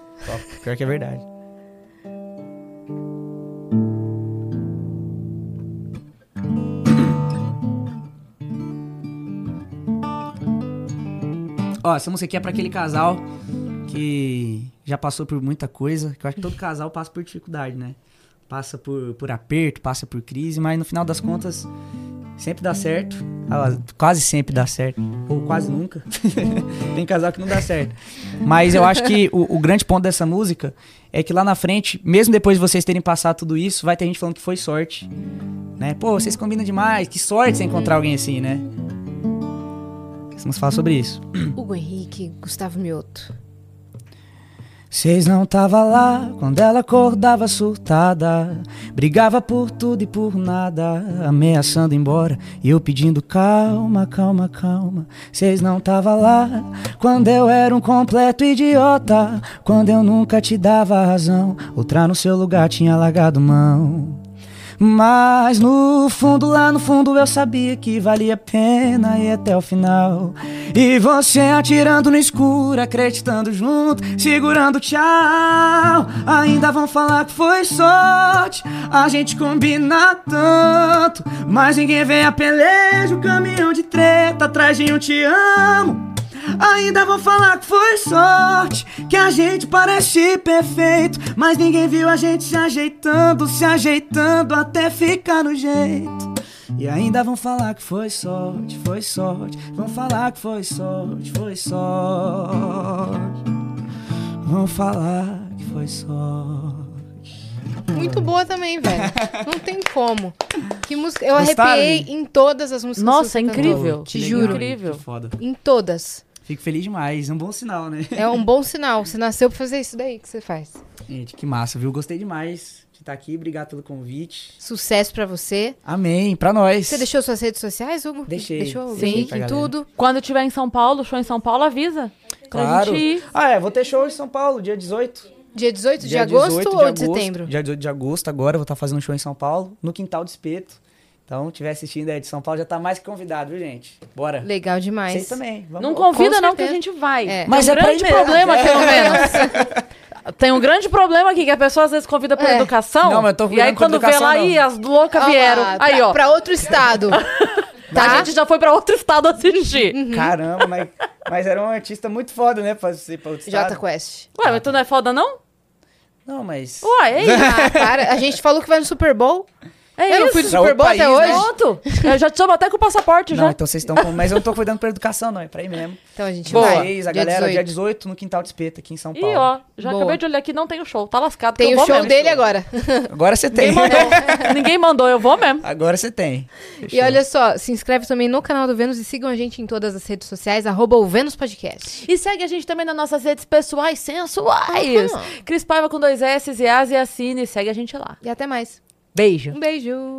Pior que é verdade. Ó, essa música aqui é pra aquele casal que já passou por muita coisa, que eu acho que todo casal passa por dificuldade, né? Passa por, por aperto, passa por crise, mas no final das contas sempre dá certo. Ah, quase sempre dá certo. Ou quase nunca. Tem casal que não dá certo. Mas eu acho que o, o grande ponto dessa música é que lá na frente, mesmo depois de vocês terem passado tudo isso, vai ter gente falando que foi sorte. Né? Pô, vocês combinam demais, que sorte você encontrar alguém assim, né? Vamos falar sobre isso. Hugo Henrique, Gustavo Mioto. Vocês não tava lá quando ela acordava surtada, brigava por tudo e por nada, ameaçando ir embora e eu pedindo calma, calma, calma. Vocês não tava lá quando eu era um completo idiota, quando eu nunca te dava razão, outra no seu lugar tinha largado mão. Mas no fundo, lá no fundo eu sabia que valia a pena ir até o final. E você atirando no escuro, acreditando junto, segurando tchau. ainda vão falar que foi sorte. A gente combina tanto, mas ninguém vem a pelejo. Caminhão de treta atrás de um te amo. Ainda vão falar que foi sorte, que a gente parece perfeito, mas ninguém viu a gente se ajeitando, se ajeitando até ficar no jeito. E ainda vão falar que foi sorte, foi sorte. Vão falar que foi sorte, foi sorte. Vão falar que foi sorte. Muito boa também, velho. Não tem como. Que música. Eu arrepiei em todas as músicas. Nossa, é incrível. Te juro. Incrível. Foda. Em todas. Fico feliz demais, é um bom sinal, né? É um bom sinal, você nasceu pra fazer isso daí que você faz. Gente, que massa, viu? Gostei demais de estar aqui, obrigado pelo convite. Sucesso pra você. Amém, pra nós. Você deixou suas redes sociais, Hugo? Deixei. Deixou? Sim, deixei tudo. Quando tiver em São Paulo, show em São Paulo, avisa. Claro. Pra gente ir. Ah, é, vou ter show em São Paulo, dia dezoito. Dia dezoito de agosto ou de setembro? Dia dezoito de agosto, agora eu vou estar fazendo show em São Paulo, no Quintal do Espeto. Então, tiver assistindo aí de São Paulo, já tá mais que convidado, viu, gente? Bora. Legal demais. Vocês também. Vamos não convida não que a gente vai. É. Mas é um grande problema, pelo menos. Tem um grande problema aqui, que a pessoa às vezes convida por é. educação. Não, mas eu tô e aí quando vê lá, aí as loucas vieram. Lá, aí, pra, ó. Pra outro estado. Tá? A gente já foi pra outro estado assistir. Uhum. Caramba, mas, mas era um artista muito foda, né? Pra ser pra outro estado. Jota Quest. Ué, mas tu não é foda, não? Não, mas... Ué, ei. Ah, cara, a gente falou que vai no Super Bowl... É eu isso. Não fui do Super Bowl até hoje. Pronto. Eu já te chamo até com o passaporte não, já. Então vocês estão com... Mas eu não tô cuidando pra educação, não. É pra ir mesmo. Então a gente Boa. vai. Boa. A galera, dia dezoito. dia dezoito, no Quintal de Espeta, aqui em São Paulo. E ó, já Boa. acabei de olhar aqui, não tem o show. Tá lascado. Tem o show mesmo. dele agora. Agora você tem. Ninguém mandou. Ninguém mandou, eu vou mesmo. Agora você tem. Fechou. E olha só, se inscreve também no canal do Vênus e sigam a gente em todas as redes sociais, arroba o Vênus Podcast. E segue a gente também nas nossas redes pessoais sensuais. Uhum. Cris Paiva com dois S e As e a Cine. Segue a gente lá. E até mais. Beijo. Um beijo.